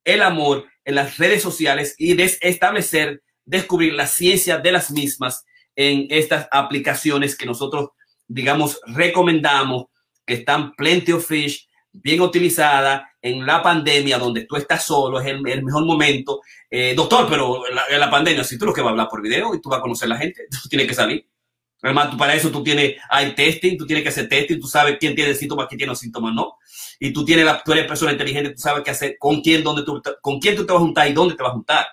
el amor en las redes sociales y de establecer, descubrir la ciencia de las mismas en estas aplicaciones que nosotros, digamos, recomendamos, que están Plenty of Fish, bien utilizada en la pandemia, donde tú estás solo, es el, el mejor momento. Eh, doctor, pero en la, la pandemia, si tú lo que vas a hablar por video y tú vas a conocer a la gente, tú tienes que salir. Además, tú, para eso tú tienes, hay testing, tú tienes que hacer testing, tú sabes quién tiene síntomas, quién tiene los síntomas, no. Y tú tienes la, tú eres persona inteligente, tú sabes qué hacer, con quién, dónde tú, con quién tú te vas a juntar y dónde te vas a juntar,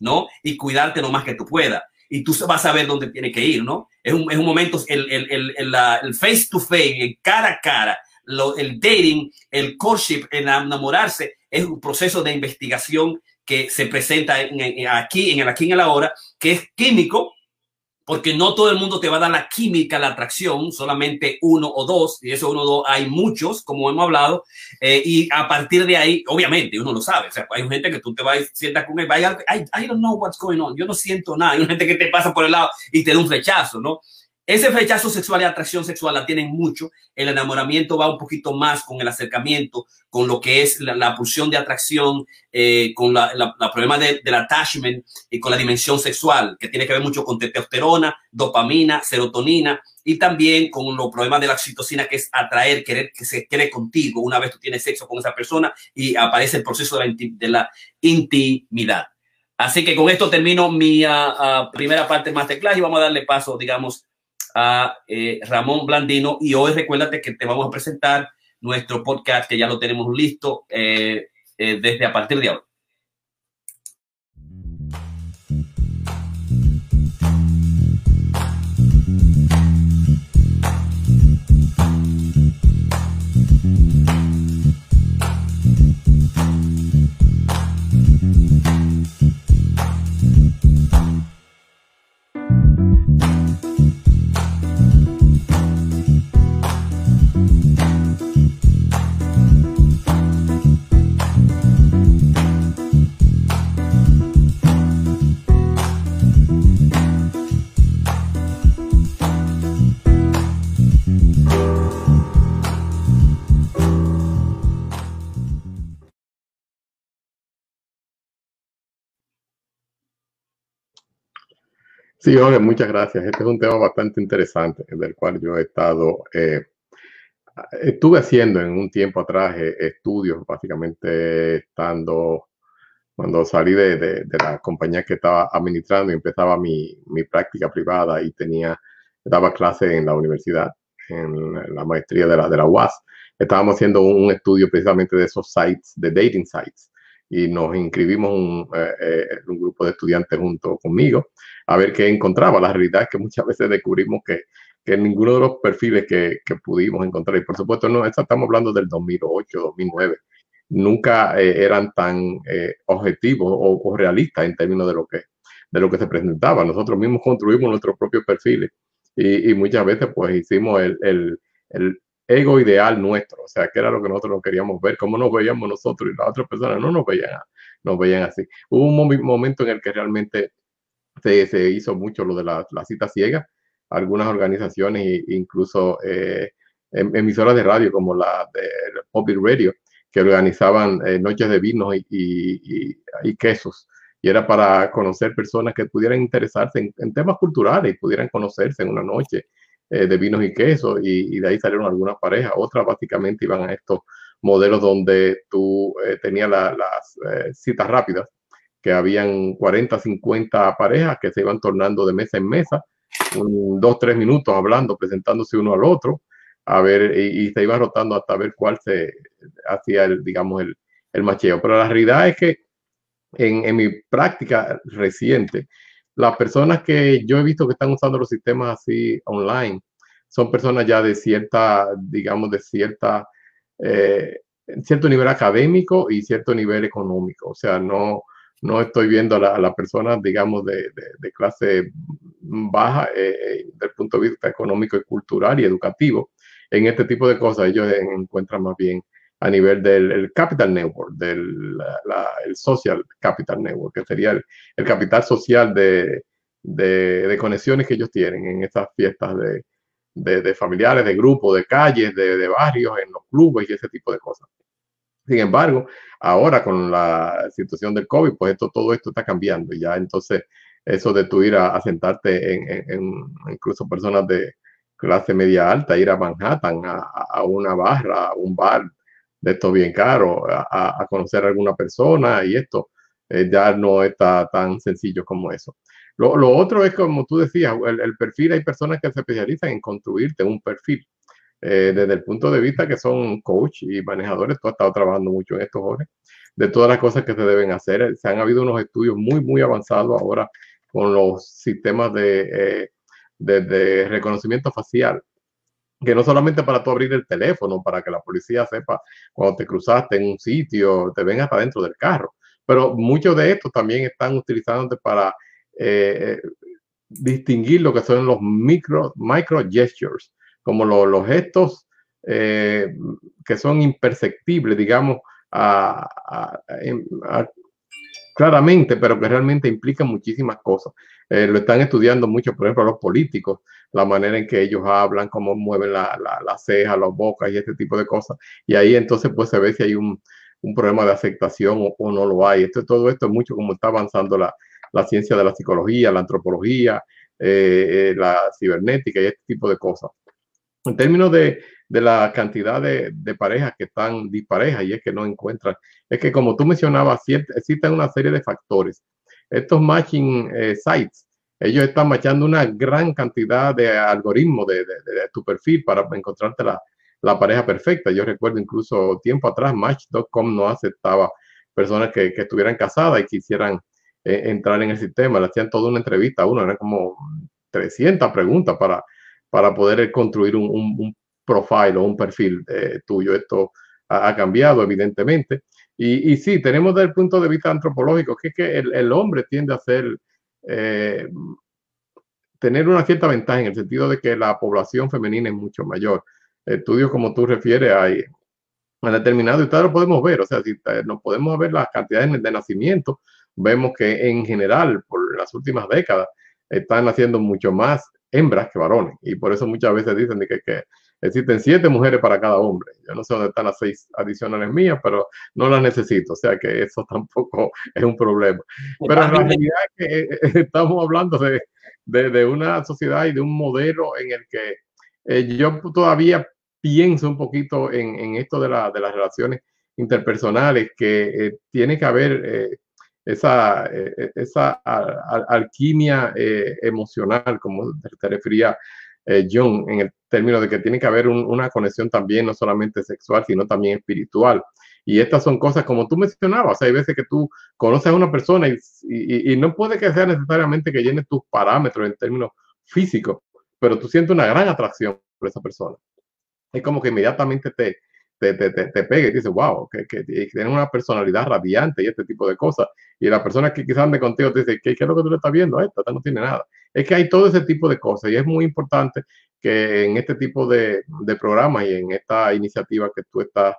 ¿no? Y cuidarte lo más que tú puedas. Y tú vas a ver dónde tienes que ir, ¿no? Es un, es un momento, el, el, el, el, el face to face, el cara a cara, lo, el dating, el courtship, el enamorarse, es un proceso de investigación que se presenta en, en, aquí, en el aquí y en el ahora, que es químico. Porque no todo el mundo te va a dar la química, la atracción, solamente uno o dos. Y esos uno o dos hay muchos, como hemos hablado. Eh, y a partir de ahí, obviamente, uno lo sabe. O sea, hay gente que tú te vas, sientas con él, vaya, I, I don't know what's going on. Yo no siento nada. Hay gente que te pasa por el lado y te da un flechazo, ¿no? Ese flechazo sexual y atracción sexual la tienen mucho. El enamoramiento va un poquito más con el acercamiento, con lo que es la, la pulsión de atracción, eh, con la, la, la problema de, del attachment y con la dimensión sexual, que tiene que ver mucho con testosterona, dopamina, serotonina y también con los problemas de la oxitocina, que es atraer, querer que se quede contigo una vez tú tienes sexo con esa persona y aparece el proceso de la, inti- de la intimidad. Así que con esto termino mi uh, uh, primera parte del Masterclass y vamos a darle paso, digamos, a eh, Ramón Blandino. Y hoy recuérdate que te vamos a presentar nuestro podcast, que ya lo tenemos listo eh, eh, desde a partir de ahora. Thank you. Sí, Jorge, muchas gracias. Este es un tema bastante interesante, del cual yo he estado, eh, estuve haciendo en un tiempo atrás eh, estudios, básicamente estando, cuando salí de, de, de la compañía que estaba administrando y empezaba mi, mi práctica privada y tenía, daba clases en la universidad, en la maestría de la, de la U A S. Estábamos haciendo un estudio precisamente de esos sites, de dating sites. Y nos inscribimos un, eh, un grupo de estudiantes junto conmigo a ver qué encontraba. La realidad es que muchas veces descubrimos que, que ninguno de los perfiles que, que pudimos encontrar, y por supuesto, no, estamos hablando del dos mil ocho, dos mil nueve, nunca eh, eran tan eh, objetivos o, o realistas en términos de lo, que, de lo que se presentaba. Nosotros mismos construimos nuestros propios perfiles y, y muchas veces pues hicimos el, el, el ego ideal nuestro, o sea, que era lo que nosotros queríamos ver, cómo nos veíamos nosotros, y las otras personas no nos veían, nos veían así. Hubo un momento en el que realmente se, se hizo mucho lo de la, la cita ciega. Algunas organizaciones e incluso eh, emisoras de radio como la de Public Radio, que organizaban eh, noches de vinos y, y, y, y quesos, y era para conocer personas que pudieran interesarse en, en temas culturales y pudieran conocerse en una noche de vinos y quesos, y, y de ahí salieron algunas parejas. Otras básicamente iban a estos modelos donde tú eh, tenías la, las eh, citas rápidas, que habían cuarenta, cincuenta parejas que se iban tornando de mesa en mesa, un, dos, tres minutos hablando, presentándose uno al otro, a ver, y, y se iban rotando hasta ver cuál se hacía, el, digamos, el, el macheo. Pero la realidad es que en, en mi práctica reciente, las personas que yo he visto que están usando los sistemas así online son personas ya de cierta, digamos, de cierta, eh, cierto nivel académico y cierto nivel económico. O sea, no, no estoy viendo a la, las personas, digamos, de, de, de clase baja eh, desde el punto de vista económico y cultural y educativo. En este tipo de cosas ellos encuentran más bien a nivel del el capital network, del la, la, el social capital network, que sería el, el capital social de, de, de conexiones que ellos tienen en estas fiestas de, de, de familiares, de grupos, de calles, de, de barrios, en los clubes y ese tipo de cosas. Sin embargo, ahora con la situación del COVID, pues esto, todo esto está cambiando. Ya entonces eso de tú ir a, a sentarte en, en, en incluso personas de clase media alta, ir a Manhattan, a, a una barra, a un bar, de esto bien caro, a, a conocer a alguna persona, y esto eh, ya no está tan sencillo como eso. Lo, lo otro es, como tú decías, el, el perfil. Hay personas que se especializan en construirte un perfil. Eh, desde el punto de vista que son coach y manejadores, tú has estado trabajando mucho en estos jóvenes, de todas las cosas que se deben hacer. Se han habido unos estudios muy, muy avanzados ahora con los sistemas de, eh, de, de reconocimiento facial, que no solamente para tú abrir el teléfono, para que la policía sepa cuando te cruzaste en un sitio, te ven hasta dentro del carro, pero muchos de estos también están utilizándote para eh, distinguir lo que son los micro, micro gestures, como lo, los gestos eh, que son imperceptibles, digamos, a, a, a, claramente, pero que realmente implican muchísimas cosas. Eh, lo están estudiando mucho, por ejemplo, a los políticos, la manera en que ellos hablan, cómo mueven la, la, la ceja, las bocas y este tipo de cosas. Y ahí entonces pues se ve si hay un, un problema de aceptación o, o no lo hay. Esto, todo esto es mucho como está avanzando la, la ciencia de la psicología, la antropología, eh, eh, la cibernética y este tipo de cosas. En términos de, de la cantidad de, de parejas que están disparejas y es que no encuentran, es que como tú mencionabas, cierta, existen una serie de factores. Estos matching eh, sites, ellos están machando una gran cantidad de algoritmos de, de, de tu perfil para encontrarte la, la pareja perfecta. Yo recuerdo incluso tiempo atrás, Match punto com no aceptaba personas que, que estuvieran casadas y quisieran eh, entrar en el sistema. Le hacían toda una entrevista a uno, eran como trescientas preguntas para, para poder construir un, un, un profile o un perfil eh, tuyo. Esto ha, ha cambiado, evidentemente. Y, y sí, tenemos desde el punto de vista antropológico, que es que el, el hombre tiende a ser... Eh, tener una cierta ventaja en el sentido de que la población femenina es mucho mayor. Estudios como tú refieres hay han determinado, y tal, lo podemos ver, o sea, si nos podemos ver las cantidades de nacimiento, vemos que en general, por las últimas décadas, están naciendo mucho más hembras que varones, y por eso muchas veces dicen que, que existen siete mujeres para cada hombre. Yo no sé dónde están las seis adicionales mías, pero no las necesito, o sea que eso tampoco es un problema. Pero en realidad es que estamos hablando de, de, de una sociedad y de un modelo en el que eh, yo todavía pienso un poquito en, en esto de, la, de las relaciones interpersonales, que eh, tiene que haber eh, esa, eh, esa al, al, alquimia eh, emocional, como te refería eh, John, en el término de que tiene que haber un, una conexión también, no solamente sexual, sino también espiritual. Y estas son cosas, como tú mencionabas, hay veces que tú conoces a una persona y, y, y no puede que sea necesariamente que llene tus parámetros en términos físicos, pero tú sientes una gran atracción por esa persona. Es como que inmediatamente te, te, te, te, te pega y te dices, wow, que, que, que tiene una personalidad radiante y este tipo de cosas. Y la persona que quizás ande contigo te dice, ¿qué, qué es lo que tú le estás viendo a esta? Esta no tiene nada. Es que hay todo ese tipo de cosas y es muy importante que en este tipo de, de programas y en esta iniciativa que tú estás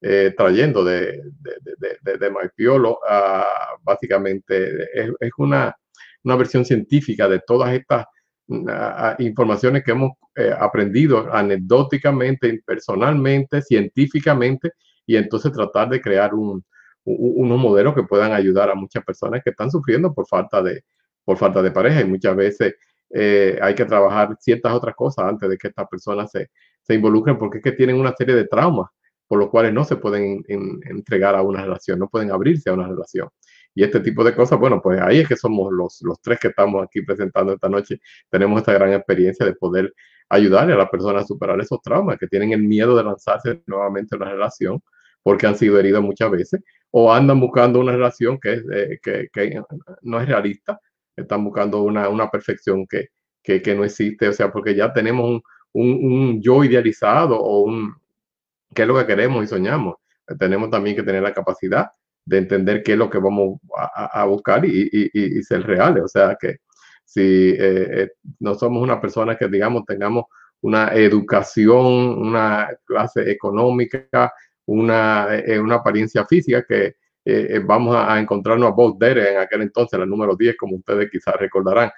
Eh, trayendo de, de, de, de, de Maipiolo, uh, básicamente es, es una, una versión científica de todas estas uh, informaciones que hemos eh, aprendido anecdóticamente, personalmente, científicamente, y entonces tratar de crear un, un, unos modelos que puedan ayudar a muchas personas que están sufriendo por falta de, por falta de pareja, y muchas veces eh, hay que trabajar ciertas otras cosas antes de que estas personas se, se involucren, porque es que tienen una serie de traumas por los cuales no se pueden en, entregar a una relación, no pueden abrirse a una relación. Y este tipo de cosas, bueno, pues ahí es que somos los, los tres que estamos aquí presentando esta noche. Tenemos esta gran experiencia de poder ayudarle a la persona a superar esos traumas, que tienen el miedo de lanzarse nuevamente a una relación porque han sido heridos muchas veces, o andan buscando una relación que, es, eh, que, que no es realista, están buscando una, una perfección que, que, que no existe, o sea, porque ya tenemos un, un, un yo idealizado o un... qué es lo que queremos y soñamos. Tenemos también que tener la capacidad de entender qué es lo que vamos a, a buscar y, y, y ser reales. O sea, que si eh, no somos una persona que, digamos, tengamos una educación, una clase económica, una, eh, una apariencia física, que eh, vamos a encontrarnos a Bob Dere en aquel entonces, la número diez, como ustedes quizás recordarán.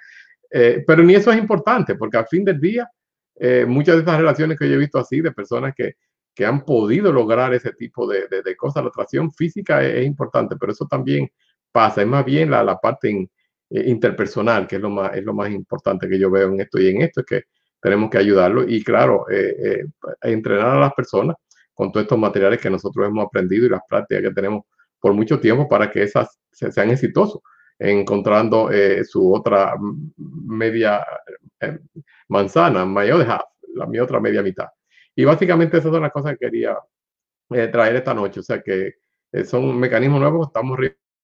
Eh, pero ni eso es importante, porque al fin del día, eh, muchas de estas relaciones que yo he visto así, de personas que que han podido lograr ese tipo de, de, de cosas. La atracción física es, es importante, pero eso también pasa. Es más bien la, la parte in, eh, interpersonal, que es lo, más, es lo más importante que yo veo en esto. Y en esto es que tenemos que ayudarlo. Y claro, eh, eh, entrenar a las personas con todos estos materiales que nosotros hemos aprendido y las prácticas que tenemos por mucho tiempo para que esas se, sean exitosos, encontrando eh, su otra media eh, manzana, my other half, la mi otra media mitad. Y básicamente esas son las cosas que quería eh, traer esta noche. O sea que eh, son mecanismos nuevos, estamos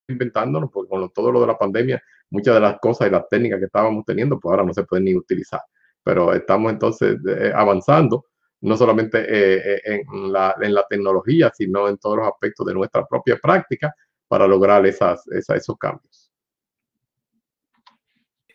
reinventándonos, porque con lo, todo lo de la pandemia, muchas de las cosas y las técnicas que estábamos teniendo, pues ahora no se pueden ni utilizar. Pero estamos entonces eh, avanzando, no solamente eh, en, la, en la tecnología, sino en todos los aspectos de nuestra propia práctica para lograr esas, esas, esos cambios.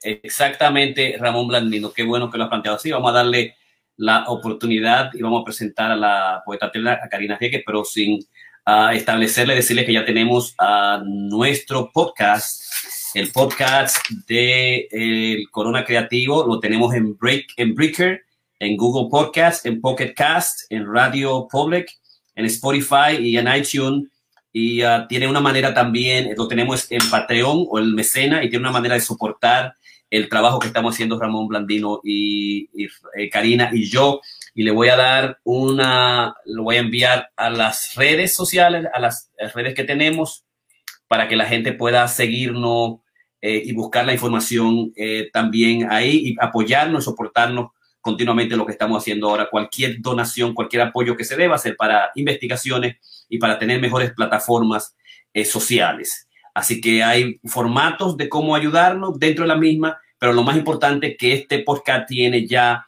Exactamente, Ramón Blandino. Qué bueno que lo has planteado así. Vamos a darle la oportunidad y vamos a presentar a la poeta tela, a Karina Rieke, pero sin uh, establecerle, decirle que ya tenemos a nuestro podcast, el podcast de el Corona Creativo, lo tenemos en, Break, en Breaker, en Google Podcast, en Pocket Cast, en Radio Public, en Spotify y en iTunes, y uh, tiene una manera también, lo tenemos en Patreon o el Mecena, y tiene una manera de soportar el trabajo que estamos haciendo Ramón Blandino y, y eh, Karina y yo, y le voy a dar una, lo voy a enviar a las redes sociales, a las redes que tenemos, para que la gente pueda seguirnos eh, y buscar la información eh, también ahí, y apoyarnos, soportarnos continuamente lo que estamos haciendo ahora. Cualquier donación, cualquier apoyo que se deba hacer para investigaciones y para tener mejores plataformas eh, sociales. Así que hay formatos de cómo ayudarnos dentro de la misma, pero lo más importante es que este podcast tiene ya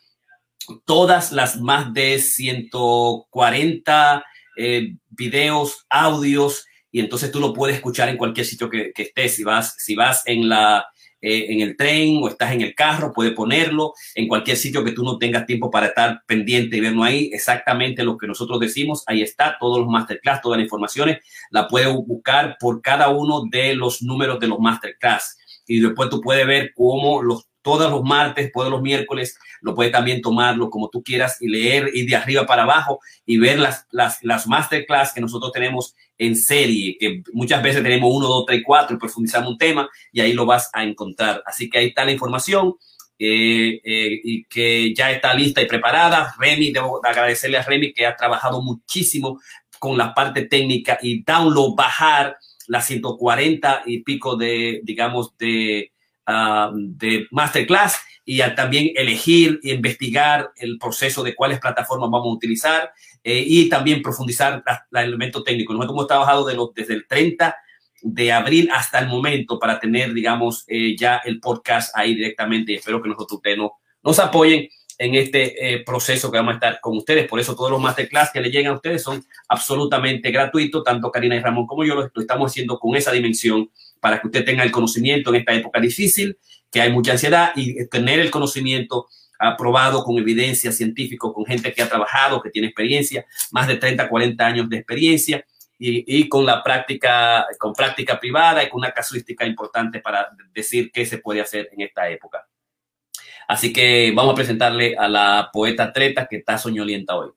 todas las más de ciento cuarenta eh, videos, audios, y entonces tú lo puedes escuchar en cualquier sitio que, que estés. Si vas, si vas en, la, eh, en el tren o estás en el carro, puedes ponerlo en cualquier sitio que tú no tengas tiempo para estar pendiente y verlo ahí. Exactamente lo que nosotros decimos, ahí está, todos los masterclass, todas las informaciones, la puedes buscar por cada uno de los números de los masterclass. Y después tú puedes ver cómo los, todos los martes, todos los miércoles, lo puedes también tomarlo como tú quieras y leer, ir de arriba para abajo y ver las, las, las masterclass que nosotros tenemos en serie, que muchas veces tenemos uno, dos, tres, cuatro y profundizamos un tema, y ahí lo vas a encontrar. Así que ahí está la información. eh, eh, y que ya está lista y preparada. Remy, debo agradecerle a Remy que ha trabajado muchísimo con la parte técnica y download, bajar las ciento cuarenta y pico de, digamos, de, uh, de Masterclass, y también elegir e investigar el proceso de cuáles plataformas vamos a utilizar, eh, y también profundizar el elemento técnico. Nosotros hemos trabajado de los, desde el treinta de abril hasta el momento para tener, digamos, eh, ya el podcast ahí directamente, y espero que nosotros ustedes no, nos apoyen en este eh, proceso que vamos a estar con ustedes. Por eso todos los masterclass que le llegan a ustedes son absolutamente gratuitos. Tanto Karina y Ramón como yo lo, lo estamos haciendo con esa dimensión para que usted tenga el conocimiento en esta época difícil, que hay mucha ansiedad, y tener el conocimiento aprobado con evidencia científica, con gente que ha trabajado, que tiene experiencia, más de treinta, cuarenta años de experiencia, y, y con la práctica, con práctica privada y con una casuística importante para decir qué se puede hacer en esta época. Así que vamos a presentarle a la poeta Treta, que está soñolienta hoy.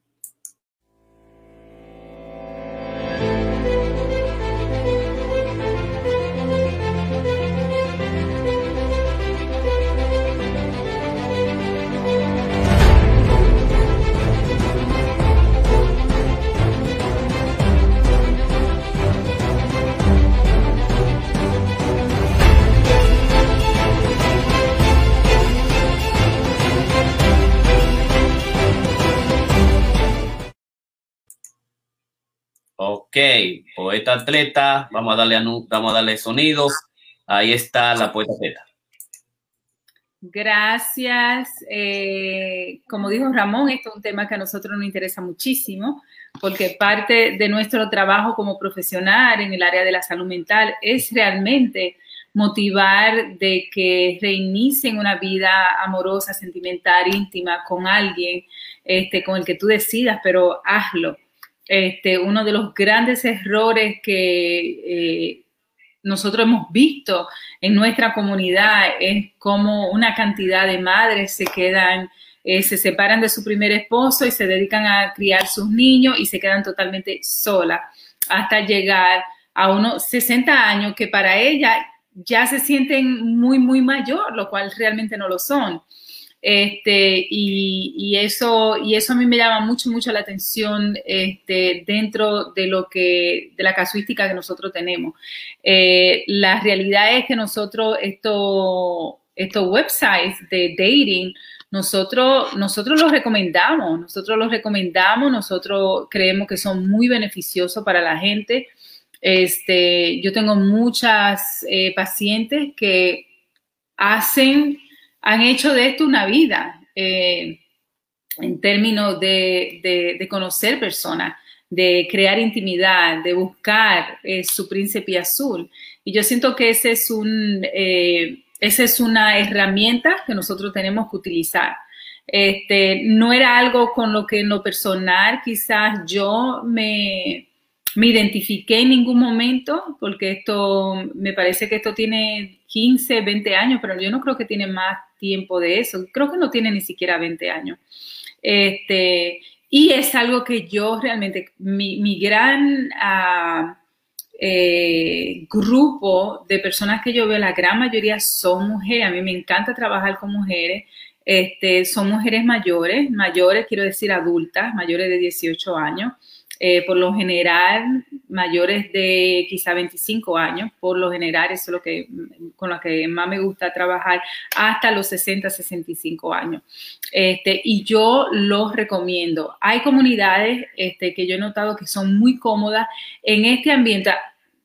Ok, poeta atleta, vamos a darle a, vamos a darle sonido. Ahí está la poeta atleta. Gracias. Eh, como dijo Ramón, esto es un tema que a nosotros nos interesa muchísimo, porque parte de nuestro trabajo como profesional en el área de la salud mental es realmente motivar de que reinicien una vida amorosa, sentimental, íntima con alguien, este, con el que tú decidas, pero hazlo. Este, uno de los grandes errores que eh, nosotros hemos visto en nuestra comunidad es cómo una cantidad de madres se quedan, eh, se separan de su primer esposo y se dedican a criar sus niños y se quedan totalmente solas hasta llegar a unos sesenta años que para ellas ya se sienten muy, muy mayor, lo cual realmente no lo son. Este, y, y, eso, y eso a mí me llama mucho, mucho la atención este, dentro de lo que, de la casuística que nosotros tenemos. Eh, la realidad es que nosotros, esto, estos websites de dating, nosotros, nosotros los recomendamos, nosotros los recomendamos, nosotros creemos que son muy beneficiosos para la gente. Este, yo tengo muchas eh, pacientes que hacen... han hecho de esto una vida eh, en términos de, de, de conocer personas, de crear intimidad, de buscar eh, su príncipe azul. Y yo siento que ese es un, eh, esa es una herramienta que nosotros tenemos que utilizar. Este, no era algo con lo que en lo personal quizás yo me, me identifiqué en ningún momento, porque esto me parece que esto tiene quince, veinte años, pero yo no creo que tiene más tiempo de eso. Creo que no tiene ni siquiera veinte años. Este, y es algo que yo realmente, mi, mi gran uh, eh, grupo de personas que yo veo, la gran mayoría son mujeres. A mí me encanta trabajar con mujeres. Este, son mujeres mayores, mayores quiero decir adultas, mayores de dieciocho años. Eh, por lo general, mayores de quizá veinticinco años, por lo general, eso es lo que, con lo que más me gusta trabajar, hasta los sesenta, sesenta y cinco años. Este, y yo los recomiendo. Hay comunidades este, que yo he notado que son muy cómodas en este ambiente.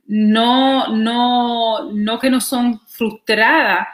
No, no, no que no son frustradas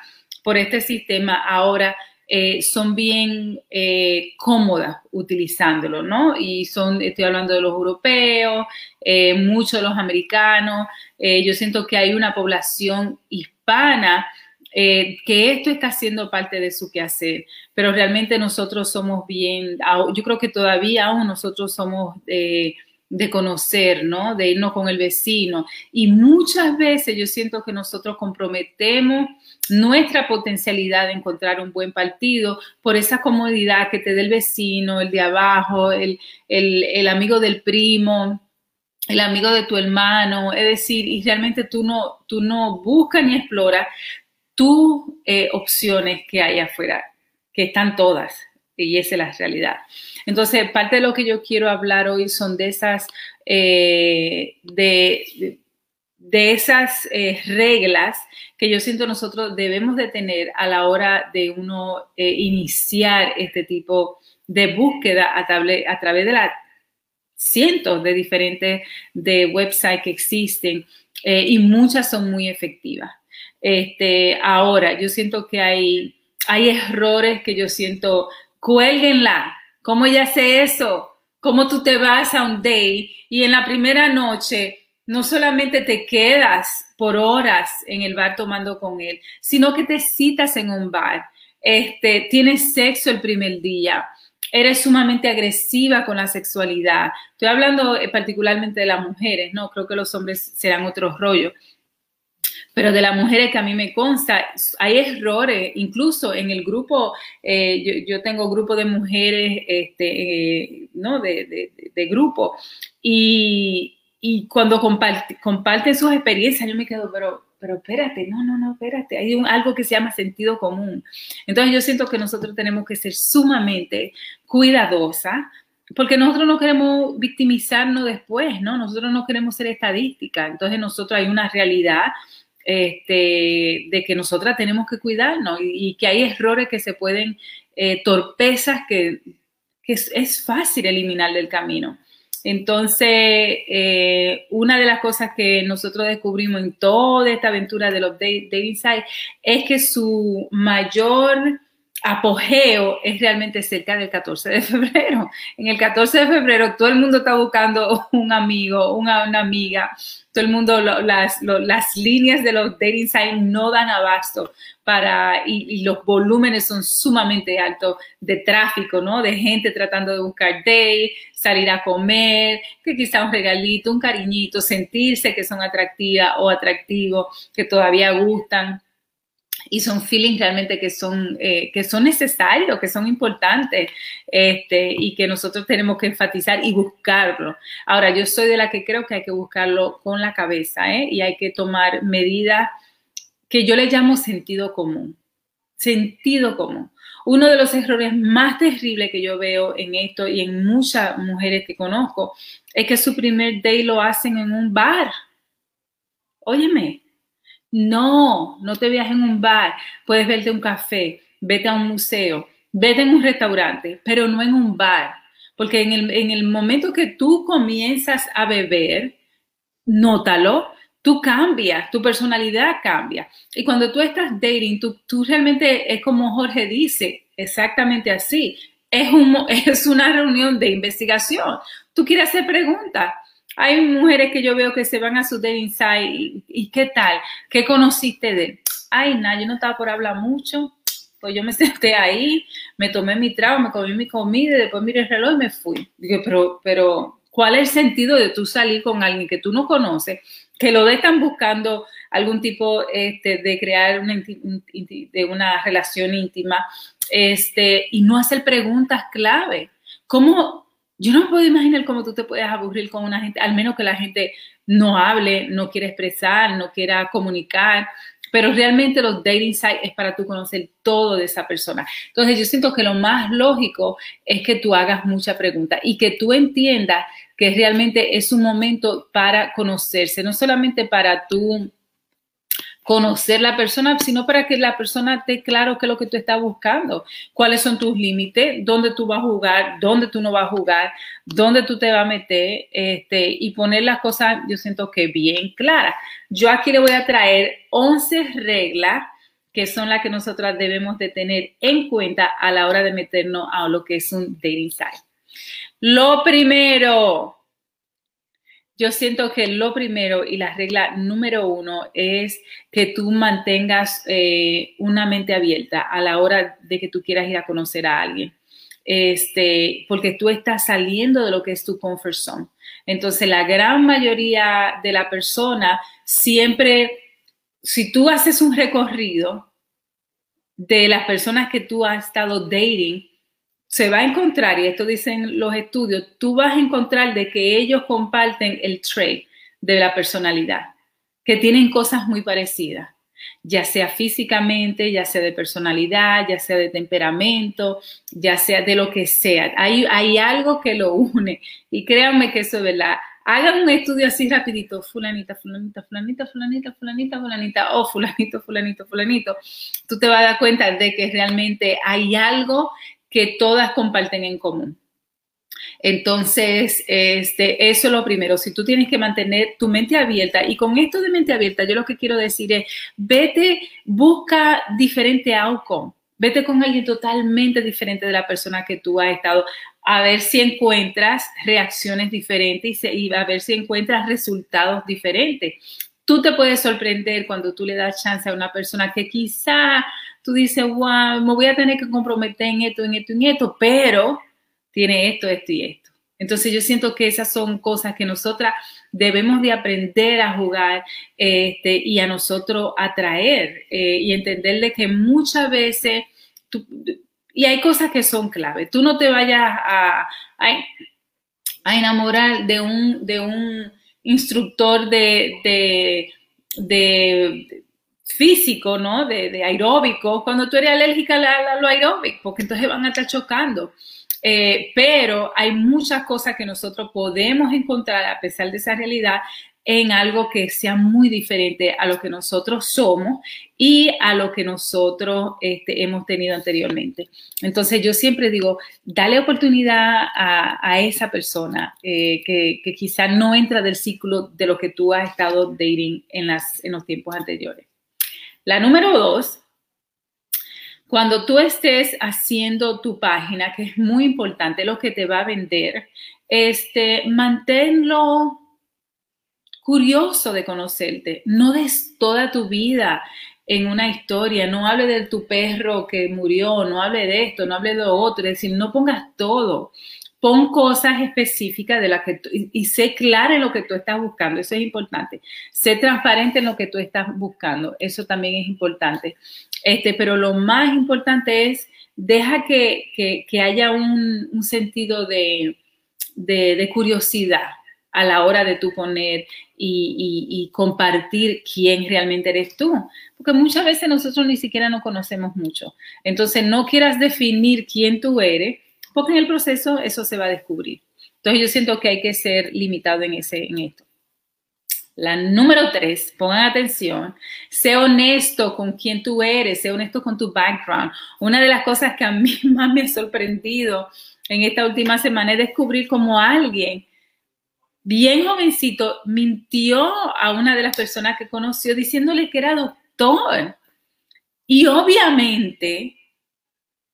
por este sistema ahora. Eh, son bien eh, cómodas utilizándolo, ¿no? Y son, estoy hablando de los europeos, eh, muchos de los americanos. Eh, yo siento que hay una población hispana eh, que esto está siendo parte de su quehacer, pero realmente nosotros somos bien, yo creo que todavía aún nosotros somos eh, de conocer, ¿no? De irnos con el vecino. Y muchas veces yo siento que nosotros comprometemos nuestra potencialidad de encontrar un buen partido por esa comodidad que te da el vecino, el de abajo, el, el, el amigo del primo, el amigo de tu hermano. Es decir, y realmente tú no, tú no buscas ni exploras tus eh, opciones que hay afuera, que están todas, y esa es la realidad. Entonces, parte de lo que yo quiero hablar hoy son de esas, eh, de, de, de esas eh, reglas que yo siento nosotros debemos de tener a la hora de uno eh, iniciar este tipo de búsqueda a, table, a través de las cientos de diferentes de websites que existen eh, y muchas son muy efectivas. Este, ahora, yo siento que hay, hay errores que yo siento, cuélguenla. ¿Cómo ella hace eso? ¿Cómo tú te vas a un date y en la primera noche no solamente te quedas por horas en el bar tomando con él, sino que te citas en un bar, este, tienes sexo el primer día, eres sumamente agresiva con la sexualidad? Estoy hablando particularmente de las mujeres, no, creo que los hombres serán otros rollos. Pero de las mujeres que a mí me consta, hay errores, incluso en el grupo, eh, yo, yo tengo grupo de mujeres, este, eh, ¿no? De, de, de grupo, y, y cuando comparte, comparten sus experiencias, yo me quedo, pero, pero espérate, no, no, no, espérate, hay un, algo que se llama sentido común. Entonces yo siento que nosotros tenemos que ser sumamente cuidadosas, porque nosotros no queremos victimizarnos después, ¿no? Nosotros no queremos ser estadísticas. Entonces, nosotros hay una realidad este, de que nosotras tenemos que cuidarnos y, y que hay errores que se pueden, eh, torpezas que, que es, es fácil eliminar del camino. Entonces, eh, una de las cosas que nosotros descubrimos en toda esta aventura de los dating sites es que su mayor apogeo es realmente cerca del catorce de febrero. En el catorce de febrero todo el mundo está buscando un amigo, una, una amiga, todo el mundo, lo, las, lo, las líneas de los dating sites no dan abasto para, y, y los volúmenes son sumamente altos de tráfico, ¿no? De gente tratando de buscar date, salir a comer, que quizá un regalito, un cariñito, sentirse que son atractivas o atractivos, que todavía gustan. Y son feelings realmente que son, eh, que son necesarios, que son importantes, este, y que nosotros tenemos que enfatizar y buscarlo. Ahora, yo soy de la que creo que hay que buscarlo con la cabeza, ¿eh? Y hay que tomar medidas que yo le llamo sentido común. Sentido común. Uno de los errores más terribles que yo veo en esto y en muchas mujeres que conozco es que su primer date lo hacen en un bar. Óyeme. No, no te veas en un bar, puedes verte un café, vete a un museo, vete en un restaurante, pero no en un bar, porque en el, en el momento que tú comienzas a beber, nótalo, tú cambias, tu personalidad cambia. Y cuando tú estás dating, tú, tú realmente, es como Jorge dice, exactamente así, es, un, es una reunión de investigación, tú quieres hacer preguntas. Hay mujeres que yo veo que se van a su dating site y, y ¿qué tal? ¿Qué conociste de él? Ay, nada, yo no estaba por hablar mucho, pues yo me senté ahí, me tomé mi trago, me comí mi comida y después miré el reloj y me fui. Digo, pero, pero ¿cuál es el sentido de tú salir con alguien que tú no conoces, que lo están buscando algún tipo este, de crear una, de una relación íntima este, y no hacer preguntas clave? ¿Cómo? Yo no puedo imaginar cómo tú te puedes aburrir con una gente, al menos que la gente no hable, no quiera expresar, no quiera comunicar, pero realmente los dating sites es para tú conocer todo de esa persona. Entonces, yo siento que lo más lógico es que tú hagas muchas preguntas y que tú entiendas que realmente es un momento para conocerse, no solamente para tú conocer la persona, sino para que la persona esté claro qué es lo que tú estás buscando, cuáles son tus límites, dónde tú vas a jugar, dónde tú no vas a jugar, dónde tú te vas a meter, este, y poner las cosas, yo siento que bien claras. Yo aquí le voy a traer once reglas que son las que nosotras debemos de tener en cuenta a la hora de meternos a lo que es un dating site. Lo primero, yo siento que lo primero y la regla número uno es que tú mantengas eh, una mente abierta a la hora de que tú quieras ir a conocer a alguien, este, porque tú estás saliendo de lo que es tu comfort zone. Entonces, la gran mayoría de la persona siempre, si tú haces un recorrido de las personas que tú has estado dating, se va a encontrar, y esto dicen los estudios, tú vas a encontrar de que ellos comparten el trait de la personalidad, que tienen cosas muy parecidas. ya sea físicamente, ya sea de personalidad, ya sea de temperamento, ya sea de lo que sea. Hay, hay algo que lo une y créanme que eso es verdad. Hagan un estudio así rapidito, fulanita, fulanita, fulanita, fulanita, fulanita, fulanita, o oh, fulanito, fulanito, fulanito. Tú te vas a dar cuenta de que realmente hay algo que todas comparten en común. Entonces, este, eso es lo primero. Si tú tienes que mantener tu mente abierta, y con esto de mente abierta, yo lo que quiero decir es, vete, busca diferente outcome. Vete con alguien totalmente diferente de la persona que tú has estado, a ver si encuentras reacciones diferentes y, se, y a ver si encuentras resultados diferentes. Tú te puedes sorprender cuando tú le das chance a una persona que quizá tú dices, wow, me voy a tener que comprometer en esto, en esto, en esto, pero tiene esto, esto y esto. Entonces, yo siento que esas son cosas que nosotras debemos de aprender a jugar este, y a nosotros atraer eh, y entenderle que muchas veces, tú, y hay cosas que son clave. Tú no te vayas a, a, a enamorar de un, de un instructor de, de, de físico, ¿no? De, de aeróbico, cuando tú eres alérgica a, a lo aeróbico, porque entonces van a estar chocando. Eh, pero hay muchas cosas que nosotros podemos encontrar a pesar de esa realidad en algo que sea muy diferente a lo que nosotros somos y a lo que nosotros este, hemos tenido anteriormente. Entonces, yo siempre digo, dale oportunidad a, a esa persona eh, que, que quizá no entra del ciclo de lo que tú has estado dating en, las, en los tiempos anteriores. La número dos. Cuando tú estés haciendo tu página, que es muy importante, lo que te va a vender, este, manténlo curioso de conocerte. No des toda tu vida en una historia. No hable de tu perro que murió, no hable de esto, no hable de lo otro. Es decir, no pongas todo. Pon cosas específicas de las que tú, y, y sé clara en lo que tú estás buscando. Eso es importante. Sé transparente en lo que tú estás buscando. Eso también es importante. Este, pero lo más importante es deja que, que, que haya un, un sentido de, de, de curiosidad a la hora de tú poner y, y, y compartir quién realmente eres tú. Porque muchas veces nosotros ni siquiera nos conocemos mucho. Entonces, no quieras definir quién tú eres, porque en el proceso eso se va a descubrir. Entonces, yo siento que hay que ser limitado en, ese, en esto. La número tres, pongan atención, sé honesto con quién tú eres, sé honesto con tu background. Una de las cosas que a mí más me ha sorprendido en esta última semana es descubrir cómo alguien bien jovencito mintió a una de las personas que conoció diciéndole que era doctor. Y obviamente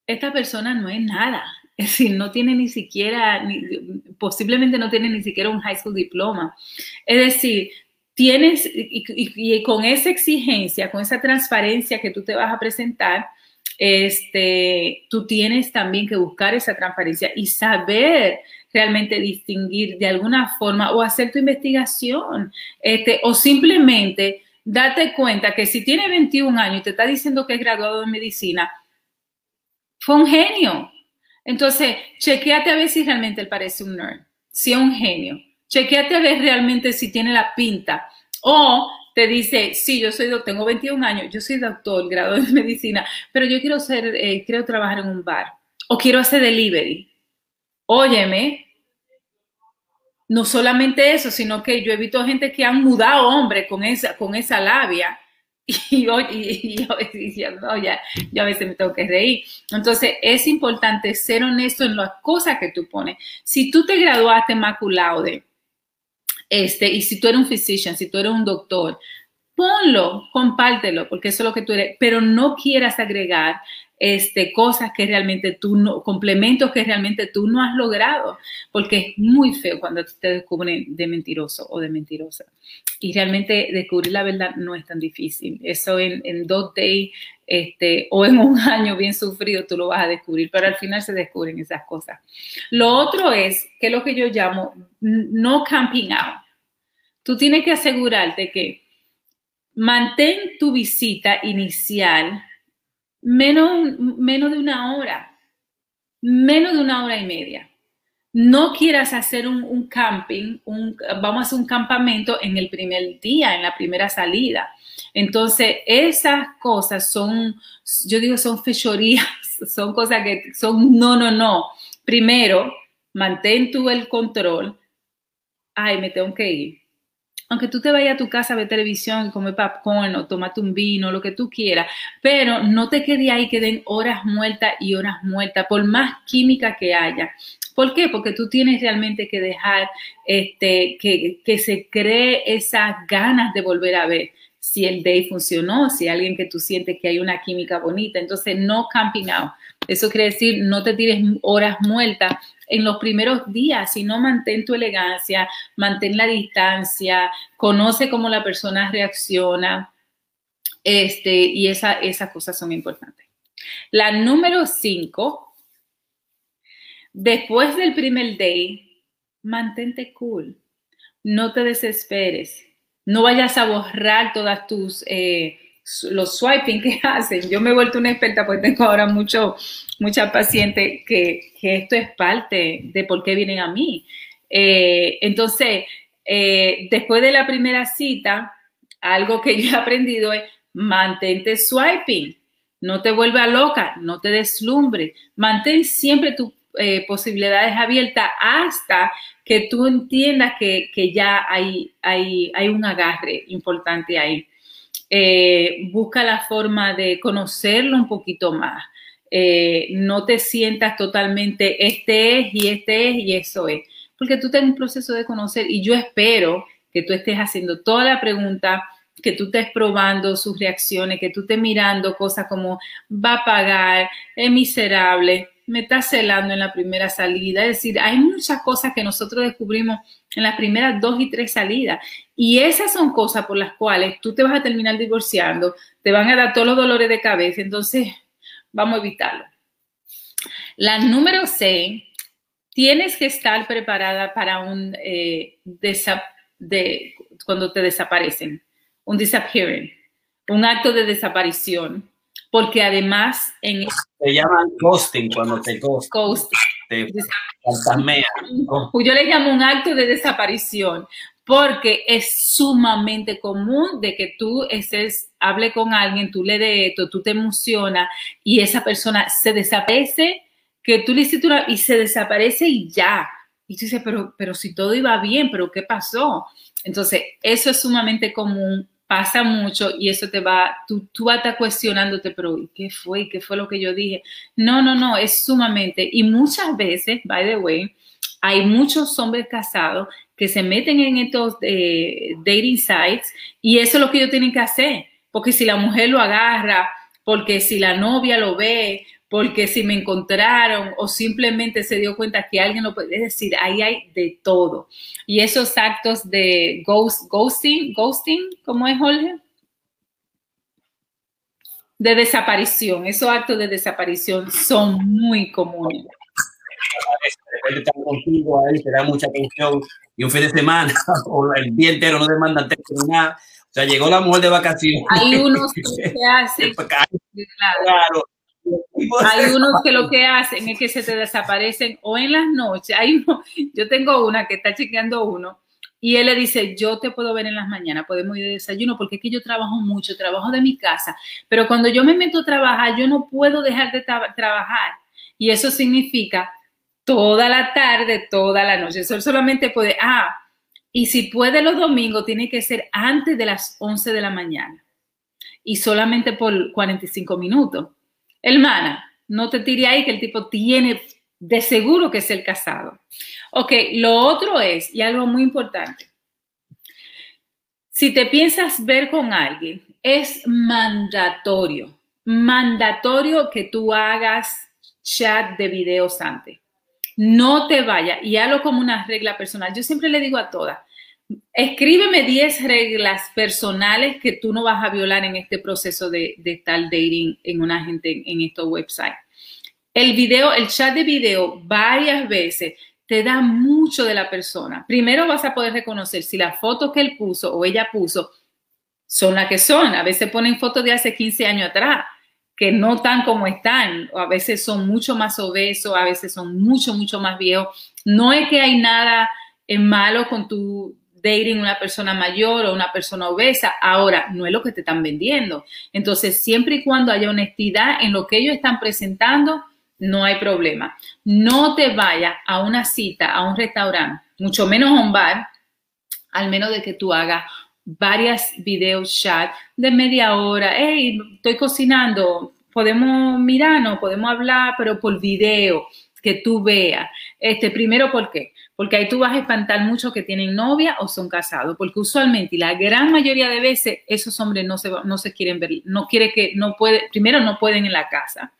esta persona no es nada. Es decir, no tiene ni siquiera, ni, posiblemente no tiene ni siquiera un high school diploma. Es decir, tienes, y, y, y con esa exigencia, con esa transparencia que tú te vas a presentar, este, tú tienes también que buscar esa transparencia y saber realmente distinguir de alguna forma o hacer tu investigación, este, o simplemente date cuenta que si tiene veintiún años y te está diciendo que es graduado de medicina, fue un genio. Entonces, chequéate a ver si realmente él parece un nerd, si es un genio. Chequéate a ver realmente si tiene la pinta. O te dice, sí, yo soy doctor, tengo veintiún años, yo soy doctor, graduado de medicina, pero yo quiero ser, eh, quiero trabajar en un bar o quiero hacer delivery. Óyeme, no solamente eso, sino que yo he visto gente que han mudado hombre con esa, con esa labia. Y yo, y, yo, y yo, no, ya, yo a veces me tengo que reír. Entonces, es importante ser honesto en las cosas que tú pones. Si tú te graduaste maculaude, este, y si tú eres un physician, si tú eres un doctor, ponlo, compártelo, porque eso es lo que tú eres. Pero no quieras agregar este, cosas que realmente tú no, complementos que realmente tú no has logrado, porque es muy feo cuando te descubren de mentiroso o de mentirosa. Y realmente descubrir la verdad no es tan difícil. Eso en, en dos days este, o en un año bien sufrido tú lo vas a descubrir, pero al final se descubren esas cosas. Lo otro es, que es lo que yo llamo no camping out. Tú tienes que asegurarte que mantén tu visita inicial menos, menos de una hora, menos de una hora y media. no quieras hacer un, un camping, un, vamos a hacer un campamento en el primer día, en la primera salida. Entonces, esas cosas son, yo digo, son fechorías, son cosas que son no, no, no. Primero, mantén tú el control. Ay, me tengo que ir. Aunque tú te vayas a tu casa a ver televisión, comer popcorn o tomarte un vino, lo que tú quieras, pero no te quedes ahí, queden horas muertas y horas muertas, por más química que haya. ¿Por qué? Porque tú tienes realmente que dejar este, que, que se cree esas ganas de volver a ver si el day funcionó, si hay alguien que tú sientes que hay una química bonita. Entonces, no camping out. Eso quiere decir, no te tires horas muertas en los primeros días, sino mantén tu elegancia, mantén la distancia, conoce cómo la persona reacciona, este, y esa, esas cosas son importantes. La número cinco, después del primer day, mantente cool, no te desesperes, no vayas a borrar todas tus... Eh, los swiping que hacen. Yo me he vuelto una experta porque tengo ahora mucho, muchas pacientes que, que esto es parte de por qué vienen a mí. Eh, entonces, eh, después de la primera cita, algo que yo he aprendido es mantente swiping, no te vuelvas loca, no te deslumbres, mantén siempre tus eh, posibilidades abiertas hasta que tú entiendas que, que ya hay, hay, hay un agarre importante ahí. Eh, busca la forma de conocerlo un poquito más. Eh, no te sientas totalmente este es y este es y eso es. Porque tú estás en un proceso de conocer y yo espero que tú estés haciendo toda la pregunta, que tú estés probando sus reacciones, que tú estés mirando cosas como va a pagar, es miserable, me está celando en la primera salida. Es decir, hay muchas cosas que nosotros descubrimos en las primeras dos y tres salidas. Y esas son cosas por las cuales tú te vas a terminar divorciando, te van a dar todos los dolores de cabeza. Entonces, vamos a evitarlo. La número seis, tienes que estar preparada para un eh, desa de, cuando te desaparecen, un disappearing, un acto de desaparición. Porque además... en se llaman ghosting cuando te ghosting. Ghosting. Te fantasmean. Yo le llamo un acto de desaparición. Porque es sumamente común de que tú estés, hable con alguien, tú le de esto, tú te emocionas y esa persona se desaparece, que tú le hiciste una, y se desaparece y ya. Y tú dices, pero, pero si todo iba bien, pero ¿qué pasó? Entonces, eso es sumamente común, pasa mucho y eso te va, tú, tú vas a estar cuestionándote, pero ¿qué fue? ¿Qué fue lo que yo dije? No, no, no, es sumamente. Y muchas veces, by the way, hay muchos hombres casados que se meten en estos eh, dating sites y eso es lo que ellos tienen que hacer. Porque si la mujer lo agarra, porque si la novia lo ve, porque si me encontraron o simplemente se dio cuenta que alguien lo puede decir, ahí hay de todo. Y esos actos de ghost, ghosting, ghosting, ¿cómo es, Jorge? De desaparición. Esos actos de desaparición son muy comunes. Después de estar contigo, a él te da mucha atención y un fin de semana o el día entero no te mandan texto ni nada. O sea, llegó la mujer de vacaciones. Hay unos que se hacen. Claro. Hay unos que lo que hacen es que se te desaparecen o en las noches. Hay uno, yo tengo una que está chequeando uno y él le dice, yo te puedo ver en las mañanas, podemos ir de desayuno porque es que yo trabajo mucho, trabajo de mi casa. Pero cuando yo me meto a trabajar, yo no puedo dejar de tra- trabajar. Y eso significa... toda la tarde, toda la noche. Eso solamente puede, ah, y si puede los domingos, tiene que ser antes de las once de la mañana. Y solamente por cuarenta y cinco minutos. Hermana, no te tire ahí que el tipo tiene de seguro que es el casado. Ok, lo otro es, y algo muy importante, si te piensas ver con alguien, es mandatorio, mandatorio que tú hagas chat de videos antes. No te vayas y hazlo como una regla personal. Yo siempre le digo a todas, escríbeme diez reglas personales que tú no vas a violar en este proceso de, de estar dating en una gente en estos websites. El video, el chat de video varias veces te da mucho de la persona. Primero vas a poder reconocer si las fotos que él puso o ella puso son las que son. A veces ponen fotos de hace quince años atrás que no tan como están, a veces son mucho más obesos, a veces son mucho, mucho más viejos. No es que hay nada malo con tu dating una persona mayor o una persona obesa, ahora no es lo que te están vendiendo. Entonces, siempre y cuando haya honestidad en lo que ellos están presentando, no hay problema. No te vayas a una cita, a un restaurante, mucho menos a un bar, al menos de que tú hagas varias videos chat de media hora. Hey, estoy cocinando, podemos mirarnos, podemos hablar, pero por video que tú veas. Este, primero, ¿por qué? Porque ahí tú vas a espantar mucho que tienen novia o son casados, porque usualmente y la gran mayoría de veces esos hombres no se, no se quieren ver, no quiere que, no puede, primero no pueden en la casa,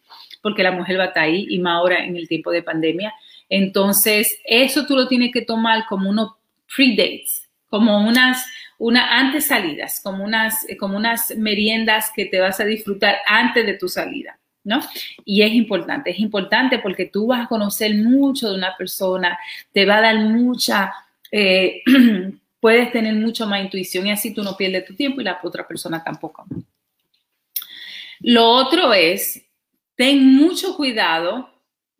porque la mujer va a estar ahí y más ahora en el tiempo de pandemia. Entonces, eso tú lo tienes que tomar como unos pre-dates, como unas, unas antes salidas, como unas, como unas meriendas que te vas a disfrutar antes de tu salida, ¿no? Y es importante, es importante porque tú vas a conocer mucho de una persona, te va a dar mucha, eh, puedes tener mucho más intuición y así tú no pierdes tu tiempo y la otra persona tampoco. Lo otro es, ten mucho cuidado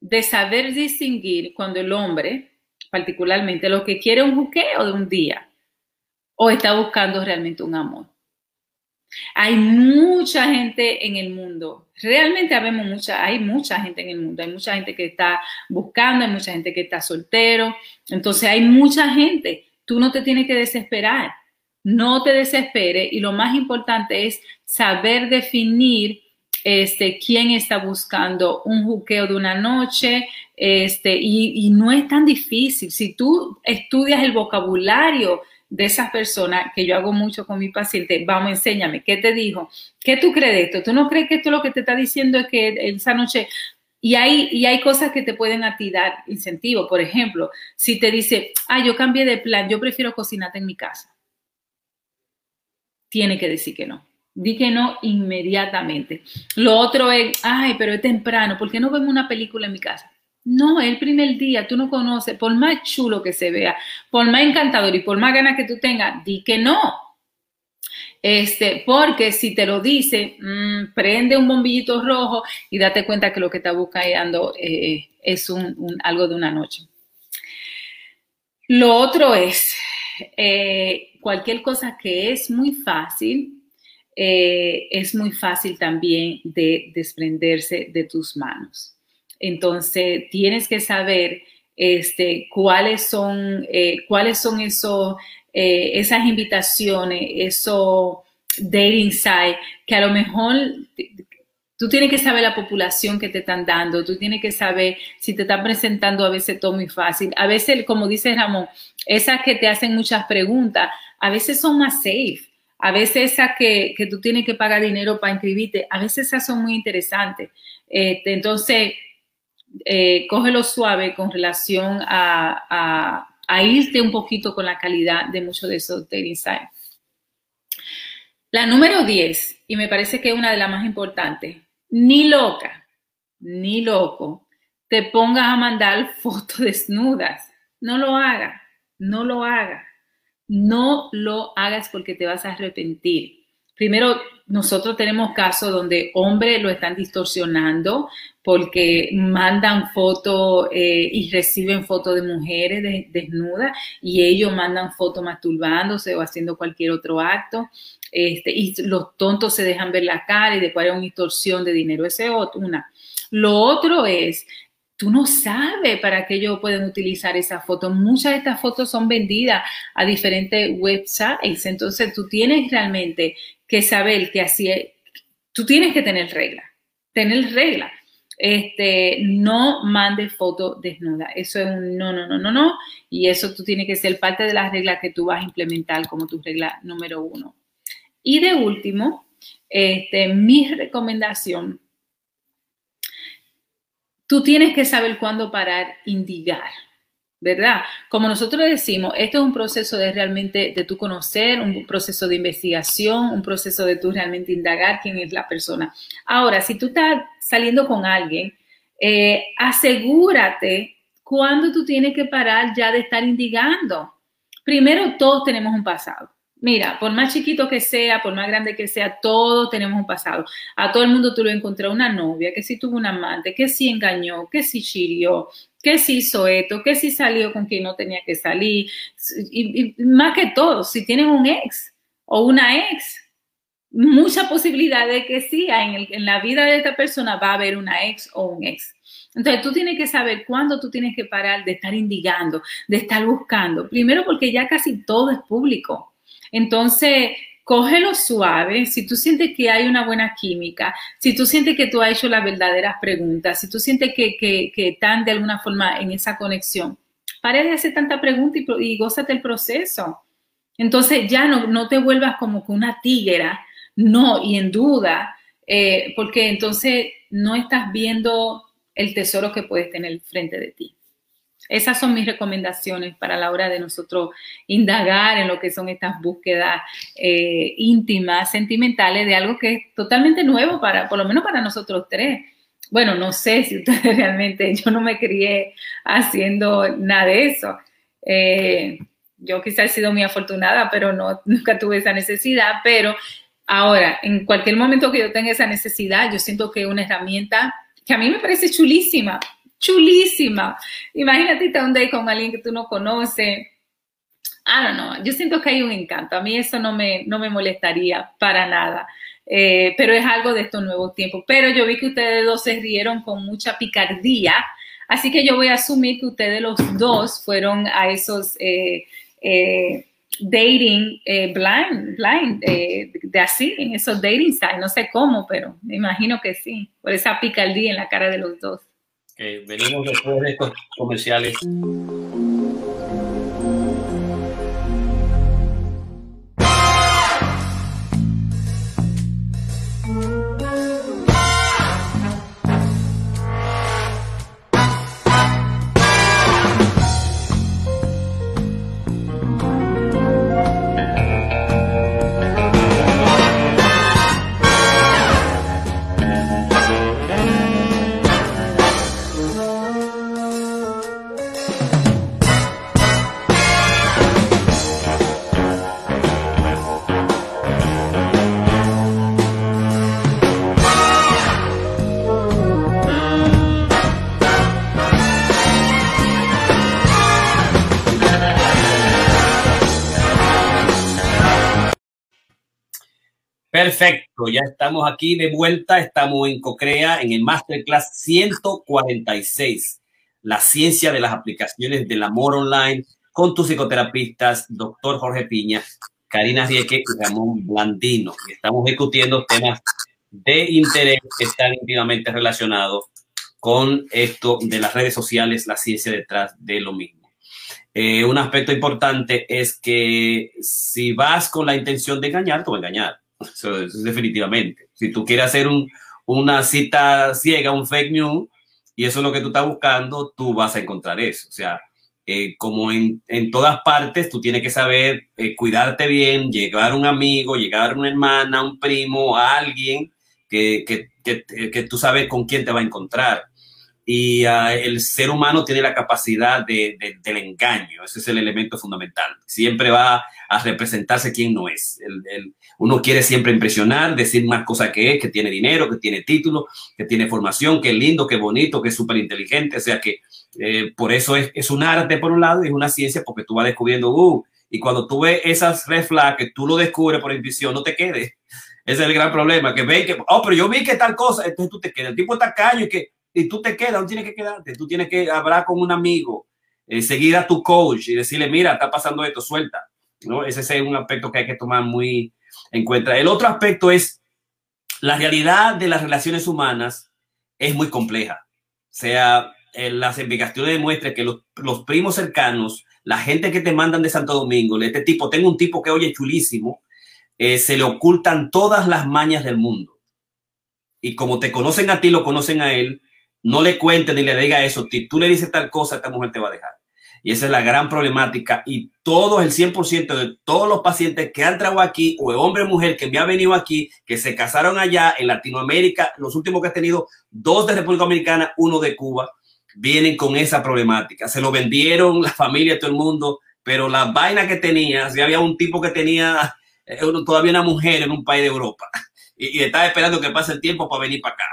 de saber distinguir cuando el hombre, particularmente, lo que quiere un juqueo de un día o está buscando realmente un amor. Hay mucha gente en el mundo, realmente habemos mucha, hay mucha gente en el mundo, hay mucha gente que está buscando, hay mucha gente que está soltero, entonces hay mucha gente, tú no te tienes que desesperar, no te desesperes y lo más importante es saber definir este, quién está buscando un juqueo de una noche este, y, y no es tan difícil, si tú estudias el vocabulario de esas personas que yo hago mucho con mi paciente, vamos, enséñame, ¿qué te dijo? ¿Qué tú crees de esto? ¿Tú no crees que esto lo que te está diciendo es que esa noche? Y hay, y hay cosas que te pueden a ti dar incentivo. Por ejemplo, si te dice, ah, yo cambié de plan, yo prefiero cocinarte en mi casa. Tiene que decir que no. Di que no inmediatamente. Lo otro es, ay, pero es temprano, ¿por qué no vemos una película en mi casa? No, el primer día, tú no conoces, por más chulo que se vea, por más encantador y por más ganas que tú tengas, di que no. Este, porque si te lo dice, mmm, prende un bombillito rojo y date cuenta que lo que está buscando eh, es un, un, algo de una noche. Lo otro es, eh, cualquier cosa que es muy fácil, eh, es muy fácil también de desprenderse de tus manos. Entonces, tienes que saber este, cuáles son, eh, cuáles son esos, eh, esas invitaciones, esos dating sites, que a lo mejor tú tienes que saber la población que te están dando, tú tienes que saber si te están presentando a veces todo muy fácil. A veces, como dice Ramón, esas que te hacen muchas preguntas, a veces son más safe. A veces esas que, que tú tienes que pagar dinero para inscribirte, a veces esas son muy interesantes. Este, entonces... Eh, cógelo suave con relación a, a, a irte un poquito con la calidad de muchos de esos dating sites. La número diez, y me parece que es una de las más importantes, ni loca, ni loco, te pongas a mandar fotos desnudas. No lo hagas, no lo hagas, no lo hagas porque te vas a arrepentir. Primero, nosotros tenemos casos donde hombres lo están distorsionando porque mandan fotos eh, y reciben fotos de mujeres de, desnudas y ellos mandan fotos masturbándose o haciendo cualquier otro acto este, y los tontos se dejan ver la cara y después hay una extorsión de dinero. Ese es una. Lo otro es, tú no sabes para qué ellos pueden utilizar esas fotos. Muchas de estas fotos son vendidas a diferentes websites. Entonces, tú tienes realmente que saber que así es. Tú tienes que tener reglas. Tener reglas. Este, no mandes fotos desnudas. Eso es un no, no, no, no, no. Y eso tú tienes que ser parte de las reglas que tú vas a implementar como tu regla número uno. Y de último, este, mi recomendación. Tú tienes que saber cuándo parar, indigar, ¿verdad? Como nosotros decimos, esto es un proceso de realmente de tú conocer, un proceso de investigación, un proceso de tú realmente indagar quién es la persona. Ahora, si tú estás saliendo con alguien, eh, asegúrate cuándo tú tienes que parar ya de estar indigando. Primero, todos tenemos un pasado. Mira, por más chiquito que sea, por más grande que sea, todos tenemos un pasado. A todo el mundo tú lo encontró una novia, que sí tuvo un amante, que sí engañó, que sí chirió, que sí hizo esto, que sí salió con quien no tenía que salir. Y, y más que todo, si tienes un ex o una ex, mucha posibilidad de que sí, en, el, en la vida de esta persona va a haber una ex o un ex. Entonces, tú tienes que saber cuándo tú tienes que parar de estar indagando, de estar buscando. Primero, porque ya casi todo es público. Entonces, cógelo suave. Si tú sientes que hay una buena química, si tú sientes que tú has hecho las verdaderas preguntas, si tú sientes que, que, que están de alguna forma en esa conexión, pare de hacer tanta pregunta y, y gózate el proceso. Entonces, ya no, no te vuelvas como que una tíguera, no, y en duda, eh, porque entonces no estás viendo el tesoro que puedes tener frente de ti. Esas son mis recomendaciones para la hora de nosotros indagar en lo que son estas búsquedas eh, íntimas, sentimentales, de algo que es totalmente nuevo, para, por lo menos para nosotros tres. Bueno, no sé si ustedes realmente, yo no me crié haciendo nada de eso. Eh, yo quizás he sido muy afortunada, pero no, nunca tuve esa necesidad. Pero ahora, en cualquier momento que yo tenga esa necesidad, yo siento que es una herramienta que a mí me parece chulísima. Chulísima. Imagínate estar un date con alguien que tú no conoces. I don't know. Yo siento que hay un encanto. A mí eso no me, no me molestaría para nada. Eh, pero es algo de estos nuevos tiempos. Pero yo vi que ustedes dos se rieron con mucha picardía. Así que yo voy a asumir que ustedes los dos fueron a esos eh, eh, dating eh, blind, blind eh, de así, en esos dating sites. No sé cómo, pero me imagino que sí. Por esa picardía en la cara de los dos. Eh, venimos después de estos comerciales. Perfecto, ya estamos aquí de vuelta, estamos en CoCrea, en el Masterclass ciento cuarenta y seis, la ciencia de las aplicaciones del amor online, con tus psicoterapistas, doctor Jorge Piña, Karina Rieke y Ramón Blandino. Estamos discutiendo temas de interés que están íntimamente relacionados con esto de las redes sociales, la ciencia detrás de lo mismo. Eh, un aspecto importante es que si vas con la intención de engañar, te va a engañar. Eso, eso definitivamente. Si tú quieres hacer un, una cita ciega, un fake news, y eso es lo que tú estás buscando, tú vas a encontrar eso. O sea, eh, como en, en todas partes, tú tienes que saber eh, cuidarte bien, llegar a un amigo, llegar a una hermana, un primo, a alguien que, que, que, que tú sabes con quién te va a encontrar. Y uh, el ser humano tiene la capacidad de, de, del engaño. Ese es el elemento fundamental. Siempre va a representarse quien no es. El, el, uno quiere siempre impresionar, decir más cosas que es, que tiene dinero, que tiene título, que tiene formación, que es lindo, que es bonito, que es súper inteligente. O sea que eh, por eso es, es un arte por un lado y es una ciencia, porque tú vas descubriendo. Uh, y cuando tú ves esas red flags que tú lo descubres por intuición, no te quedes. Ese es el gran problema. Que ven que, oh, pero yo vi que tal cosa. Entonces tú te quedas. El tipo está caño y que... Y tú te quedas, no tienes que quedarte. Tú tienes que hablar con un amigo, eh, seguir a tu coach y decirle, mira, está pasando esto, suelta, ¿no? Ese es un aspecto que hay que tomar muy en cuenta. El otro aspecto es la realidad de las relaciones humanas es muy compleja. O sea, eh, las investigaciones demuestran que los, los primos cercanos, la gente que te mandan de Santo Domingo, este tipo, tengo un tipo que oye chulísimo, eh, se le ocultan todas las mañas del mundo. Y como te conocen a ti, lo conocen a él. No le cuentes ni le diga eso. Si tú le dices tal cosa, esta mujer te va a dejar. Y esa es la gran problemática. Y todos, el cien por ciento de todos los pacientes que han trabajado aquí, o el hombre o mujer que me ha venido aquí, que se casaron allá en Latinoamérica, los últimos que he tenido, dos de República Dominicana, uno de Cuba, vienen con esa problemática. Se lo vendieron la familia, todo el mundo, Pero la vaina que tenía, si había un tipo que tenía eh, todavía una mujer en un país de Europa y, y estaba esperando que pase el tiempo para venir para acá,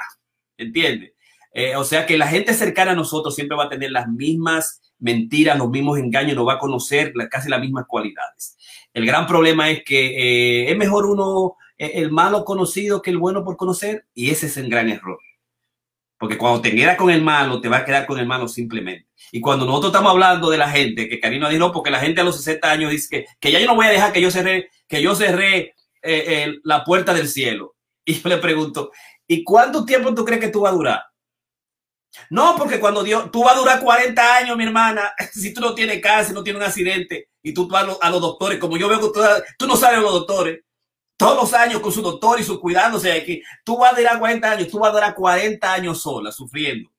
¿entiendes? Eh, o sea que la gente cercana a nosotros siempre va a tener las mismas mentiras, los mismos engaños, no va a conocer la, casi las mismas cualidades. El gran problema es que eh, es mejor uno, eh, el malo conocido que el bueno por conocer, y ese es el gran error. Porque cuando te quedas con el malo, te vas a quedar con el malo simplemente. Y cuando nosotros estamos hablando de la gente, que Karina dijo, no, porque la gente a los sesenta años dice que, que ya yo no voy a dejar que yo cerré, que yo cerré eh, eh, la puerta del cielo. Y yo le pregunto, ¿y cuánto tiempo tú crees que tú vas a durar? No, porque cuando Dios, tú vas a durar cuarenta años, mi hermana, si tú no tienes cáncer, no tienes un accidente, y tú vas a los, a los doctores, como yo veo que tú, tú no sabes a los doctores, todos los años con su doctor y su cuidándose aquí, tú vas a durar cuarenta años, tú vas a durar cuarenta años sola, sufriendo.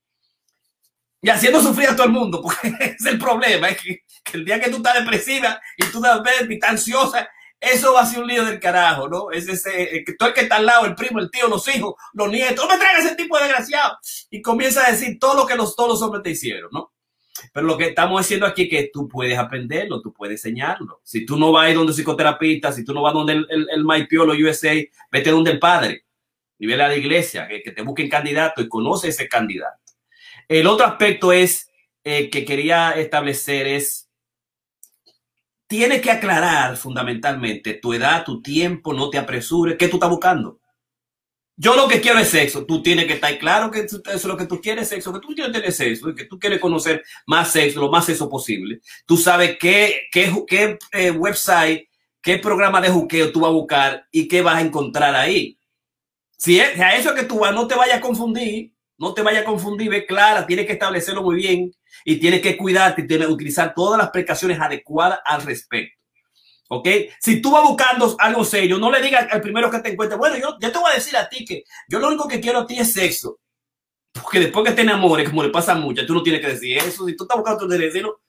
Y haciendo sufrir a todo el mundo, porque es el problema, es que, que el día que tú estás depresiva y tú estás y estás ansiosa, eso va a ser un lío del carajo, ¿no? Es ese, todo el que está al lado, el primo, el tío, los hijos, los nietos, no me traigas ese tipo de desgraciado. Y comienza a decir todo lo que los, todos los hombres te hicieron, ¿no? Pero lo que estamos diciendo aquí es que tú puedes aprenderlo, tú puedes enseñarlo. Si tú no vas a ir donde el psicoterapeuta, si tú no vas donde el, el, el maipiolo U S A, vete donde el padre y ve a la iglesia, que, que te busquen candidato y conoce ese candidato. El otro aspecto es eh, que quería establecer es tienes que aclarar fundamentalmente tu edad, tu tiempo, no te apresures. ¿Qué tú estás buscando? Yo lo que quiero es sexo. Tú tienes que estar claro que eso es lo que tú quieres, sexo, que tú quieres tener sexo, que tú quieres conocer más sexo, lo más sexo posible. Tú sabes qué, qué, qué eh, website, qué programa de juqueo tú vas a buscar y qué vas a encontrar ahí. Si es, a eso que tú vas, no te vayas a confundir, no te vayas a confundir, ve clara, tienes que establecerlo muy bien. Y tienes que cuidarte y tienes que utilizar todas las precauciones adecuadas al respecto. ¿Ok? Si tú vas buscando algo serio, no le digas al primero que te encuentre, bueno, yo, yo te voy a decir a ti que yo lo único que quiero a ti es sexo. Porque después que te enamores, como le pasa a muchas, tú no tienes que decir eso. Si tú estás buscando, tú tienes que decirlo.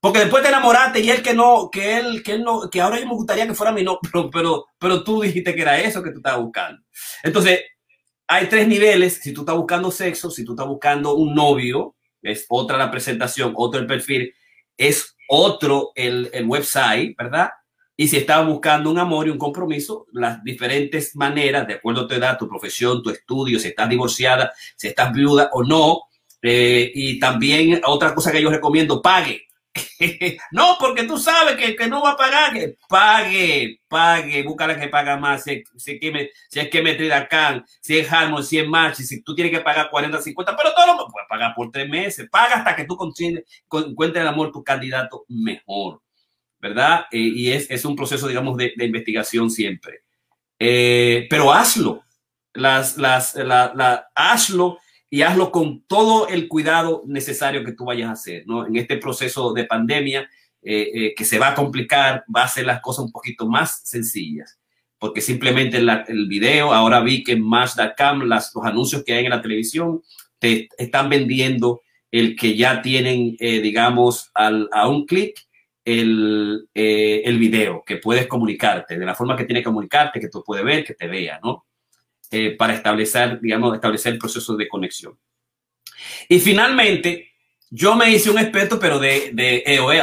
Porque después te enamoraste y él que no, que él, que él no, que ahora yo me gustaría que fuera mi no, pero, pero, pero tú dijiste que era eso que tú estabas buscando. Entonces, hay tres niveles. Si tú estás buscando sexo, si tú estás buscando un novio, es otra la presentación, otro el perfil, es otro el, el website, ¿verdad? Y si estás buscando un amor y un compromiso, las diferentes maneras, de acuerdo a tu edad, tu profesión, tu estudio, si estás divorciada, si estás viuda o no. Eh, y también otra cosa que yo recomiendo, pague. No, porque tú sabes que, que no va a pagar. Que pague, pague, busca la que paga más. Si, si, que me, si es que me tira can, si es Harmony, si es Match, si tú tienes que pagar cuarenta, cincuenta, pero todo lo puedes pagar por tres meses. Paga hasta que tú encuentres el amor, tu candidato mejor, ¿verdad? Eh, y es, es un proceso, digamos, de, de investigación siempre. Eh, pero hazlo, las, las, la, la, hazlo. Y hazlo con todo el cuidado necesario que tú vayas a hacer, ¿no? En este proceso de pandemia eh, eh, que se va a complicar, va a hacer las cosas un poquito más sencillas. Porque simplemente la, el video, ahora vi que en Match punto com, las, los anuncios que hay en la televisión, te están vendiendo el que ya tienen, eh, digamos, al, a un clic, el, eh, el video, que puedes comunicarte, de la forma que tienes que comunicarte, que tú puedes ver, que te vea, ¿no? Eh, para establecer, digamos, establecer procesos de conexión. Y finalmente, yo me hice un experto, pero de, de A O L.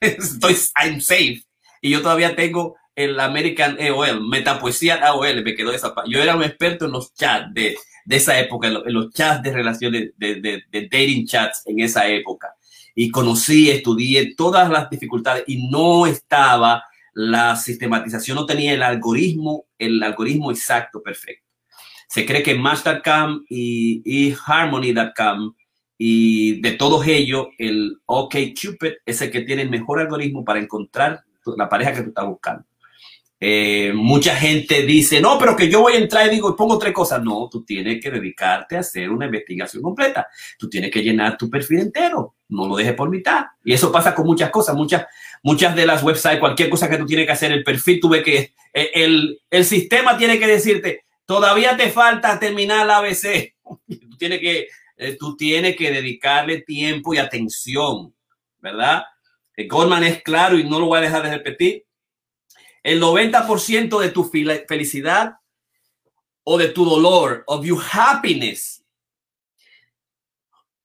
Estoy, I'm safe. Y yo todavía tengo el American A O L, Metapoesía A O L, me quedó esa parte. Yo era un experto en los chats de, de esa época, en los, en los chats de relaciones, de, de, de dating chats en esa época. Y conocí, estudié todas las dificultades y no estaba... La sistematización no tenía el algoritmo, el algoritmo exacto, perfecto. Se cree que Match punto com y eHarmony punto com y de todos ellos, el OkCupid es el que tiene el mejor algoritmo para encontrar la pareja que tú estás buscando. Eh, mucha gente dice, no, pero que yo voy a entrar y digo, y pongo tres cosas. No, tú tienes que dedicarte a hacer una investigación completa. Tú tienes que llenar tu perfil entero. No lo dejes por mitad. Y eso pasa con muchas cosas, muchas Muchas de las websites, cualquier cosa que tú tienes que hacer, el perfil, tú ves que el, el sistema tiene que decirte, todavía te falta terminar la A B C. Tú tienes que, tú tienes que dedicarle tiempo y atención, ¿verdad? El Goldman es claro y no lo voy a dejar de repetir. El noventa por ciento de tu felicidad o de tu dolor, of your happiness,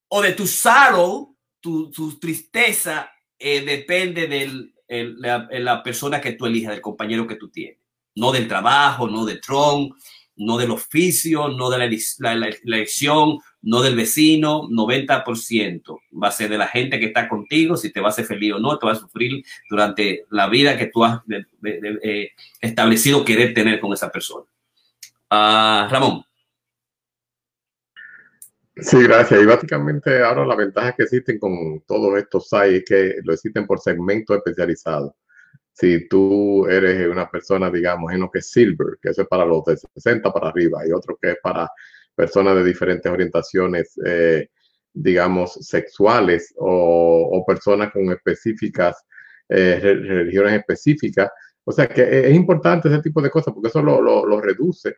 o de tu sorrow, tu, tu tristeza, eh, depende de la, la persona que tú elijas, del compañero que tú tienes. No del trabajo, no de Tron, no del oficio, no de la, la, la elección, no del vecino. Noventa por ciento va a ser de la gente que está contigo, si te va a hacer feliz o no, te va a sufrir durante la vida que tú has de, de, de, eh, establecido querer tener con esa persona. Uh, Ramón. Sí, gracias. Y básicamente ahora las ventajas que existen con todos estos sites es que lo existen por segmentos especializados. Si tú eres una persona, digamos, en lo que es Silver, que eso es para los de sesenta para arriba, y otro que es para personas de diferentes orientaciones, eh, digamos, sexuales o, o personas con específicas, eh, religiones específicas. O sea que es importante ese tipo de cosas porque eso lo, lo, lo reduce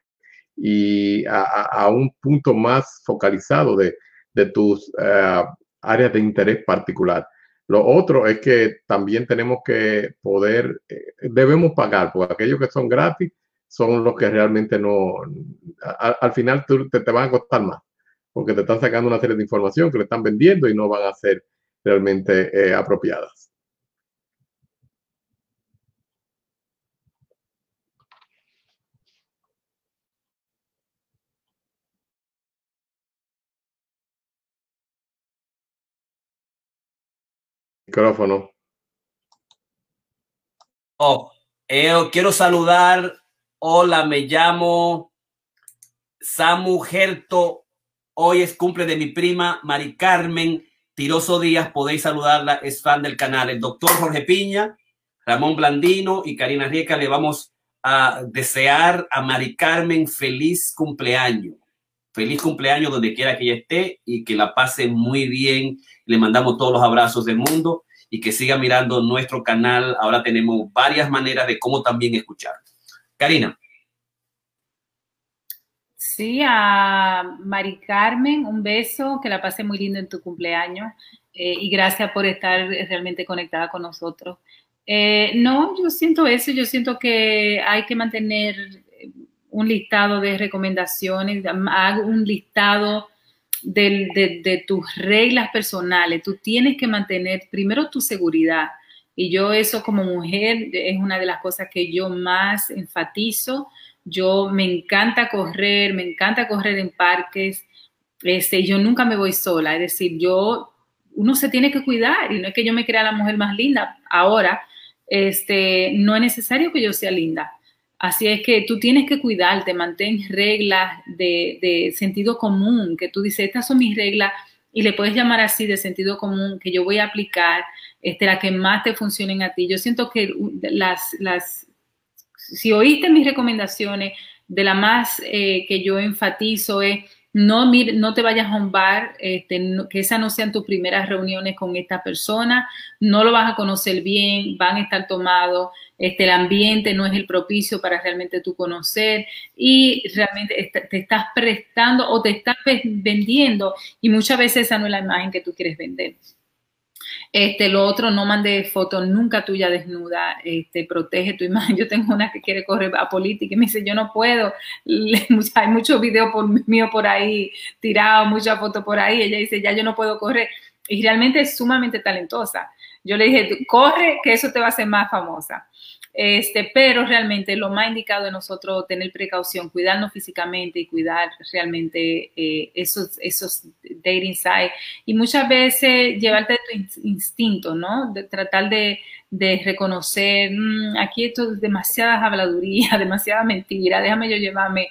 y a, a un punto más focalizado de, de tus uh, áreas de interés particular. Lo otro es que también tenemos que poder, eh, debemos pagar, porque aquellos que son gratis son los que realmente no, a, al final tú, te, te van a costar más, porque te están sacando una serie de información que le están vendiendo y no van a ser realmente eh, apropiadas. Micrófono. Oh, eh, quiero saludar. Hola, me llamo Samu Erto. Hoy es cumple de mi prima Mari Carmen Tiroso Díaz. Podéis saludarla, es fan del canal. El doctor Jorge Piña, Ramón Blandino y Karina Rieke le vamos a desear a Mari Carmen feliz cumpleaños. Feliz cumpleaños donde quiera que ella esté y que la pase muy bien. Le mandamos todos los abrazos del mundo y que siga mirando nuestro canal. Ahora tenemos varias maneras de cómo también escuchar. Karina. Sí, a Mari Carmen, un beso, que la pase muy lindo en tu cumpleaños eh, y gracias por estar realmente conectada con nosotros. Eh, no, yo siento eso, yo siento que hay que mantener un listado de recomendaciones, hago un listado de, de, de tus reglas personales. Tú tienes que mantener primero tu seguridad. Y yo eso como mujer es una de las cosas que yo más enfatizo. Yo me encanta correr, me encanta correr en parques. Este, yo nunca me voy sola. Es decir, yo, uno se tiene que cuidar. Y no es que yo me crea la mujer más linda. Ahora, este, no es necesario que yo sea linda. Así es que tú tienes que cuidarte, mantén reglas de, de sentido común, que tú dices, estas son mis reglas y le puedes llamar así de sentido común que yo voy a aplicar, este, la que más te funcionen a ti. Yo siento que las, las si oíste mis recomendaciones, de la más eh, que yo enfatizo es no, mir, no te vayas a un bar, este, no, que esas no sean tus primeras reuniones con esta persona, no lo vas a conocer bien, van a estar tomados. Este, el ambiente no es el propicio para realmente tú conocer y realmente te estás prestando o te estás vendiendo y muchas veces esa no es la imagen que tú quieres vender. Este, lo otro, no mandes fotos nunca tuya desnuda, este, protege tu imagen. Yo tengo una que quiere correr a política y me dice, yo no puedo. Le, hay muchos videos por, míos por ahí tirados, muchas fotos por ahí. Ella dice, ya yo no puedo correr. Y realmente es sumamente talentosa. Yo le dije, corre, que eso te va a hacer más famosa. Este, pero realmente lo más indicado de nosotros tener precaución, cuidarnos físicamente y cuidar realmente eh, esos, esos dating sites. Y muchas veces llevarte tu instinto, ¿no? De tratar de, de reconocer, mmm, aquí esto es demasiadas habladurías, demasiada mentira, déjame yo llevarme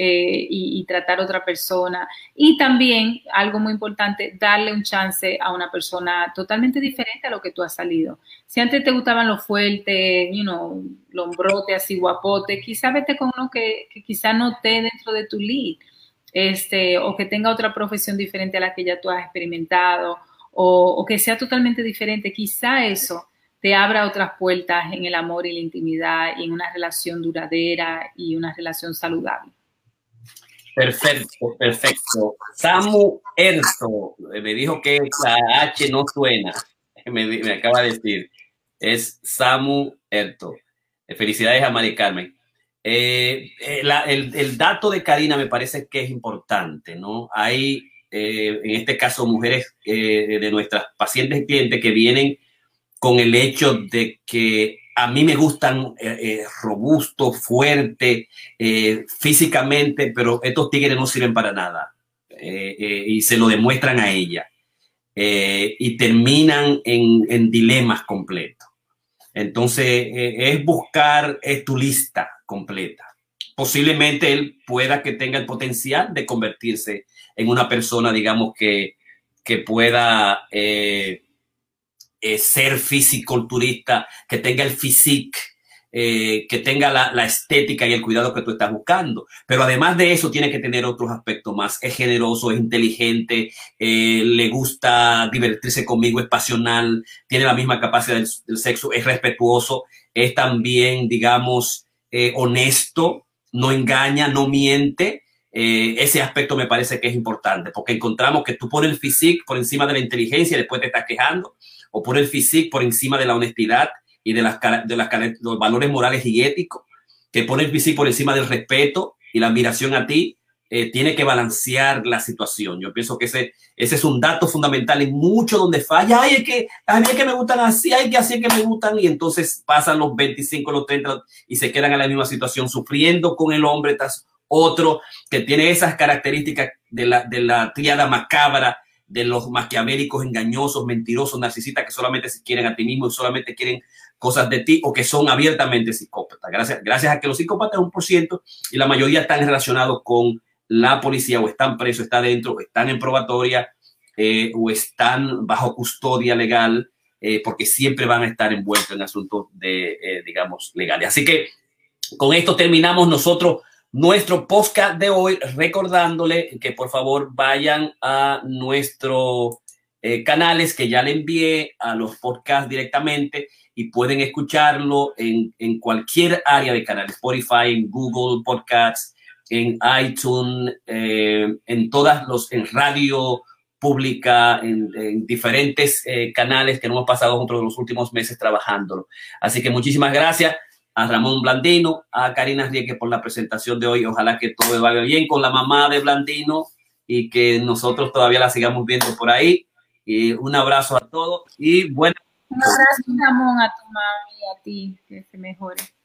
eh, y, y tratar a otra persona. Y también, algo muy importante, darle un chance a una persona totalmente diferente a lo que tú has salido. Si antes te gustaban los fuertes, you know, lombrote, así guapote, quizá vete con uno que, que quizá no esté dentro de tu lead, este, o que tenga otra profesión diferente a la que ya tú has experimentado, o, o que sea totalmente diferente. Quizá eso te abra otras puertas en el amor y la intimidad y en una relación duradera y una relación saludable. Perfecto, perfecto. Samu Erto me dijo que la H no suena. Me, me acaba de decir, es Samu Erto. Felicidades a Mari Carmen. Eh, el, el, el dato de Karina me parece que es importante, ¿no? Hay, eh, en este caso, mujeres eh, de nuestras pacientes y clientes que vienen con el hecho de que a mí me gustan eh, eh, robustos, fuertes, eh, físicamente, pero estos tigres no sirven para nada. Eh, eh, y se lo demuestran a ella. Eh, y terminan en, en dilemas completos. Entonces, eh, es buscar es tu lista completa. Posiblemente él pueda que tenga el potencial de convertirse en una persona, digamos, que, que pueda... Eh, Eh, ser fisiculturista, que tenga el physique, eh, que tenga la, la estética y el cuidado que tú estás buscando. Pero además de eso, tiene que tener otros aspectos más. Es generoso, es inteligente, eh, le gusta divertirse conmigo, es pasional, tiene la misma capacidad del, del sexo, es respetuoso, es también, digamos, eh, honesto, no engaña, no miente. Eh, ese aspecto me parece que es importante, porque encontramos que tú pones el physique por encima de la inteligencia y después te estás quejando. O por el físico por encima de la honestidad y de, las, de, las, de los valores morales y éticos, que pone el físico por encima del respeto y la admiración a ti, eh, tiene que balancear la situación. Yo pienso que ese, ese es un dato fundamental en mucho donde falla. Ay, es que a mí es que me gustan así, hay que así es que me gustan. Y entonces pasan los veinticinco, los treinta y se quedan en la misma situación, sufriendo con el hombre tras otro que tiene esas características de la, de la tríada macabra, de los maquiavélicos, engañosos, mentirosos, narcisistas, que solamente se quieren a ti mismo y solamente quieren cosas de ti, o que son abiertamente psicópatas. Gracias, gracias a que los psicópatas un por ciento y la mayoría están relacionados con la policía o están presos, están dentro, o están en probatoria eh, o están bajo custodia legal, eh, porque siempre van a estar envueltos en asuntos de, eh, digamos, legales. Así que con esto terminamos nosotros nuestro podcast de hoy, recordándole que por favor vayan a nuestros eh, canales que ya le envié a los podcasts directamente y pueden escucharlo en, en cualquier área de canal, Spotify, en Google Podcast, en iTunes, eh, en todas los, en Radio Public, en, en diferentes eh, canales que nos hemos pasado dentro de los últimos meses trabajándolo. Así que muchísimas gracias a Ramón Blandino, a Karina Rieke por la presentación de hoy. Ojalá que todo vaya bien con la mamá de Blandino y que nosotros todavía la sigamos viendo por ahí. Y un abrazo a todos y bueno. Un abrazo, Ramón, a tu mami y a ti, que se mejore.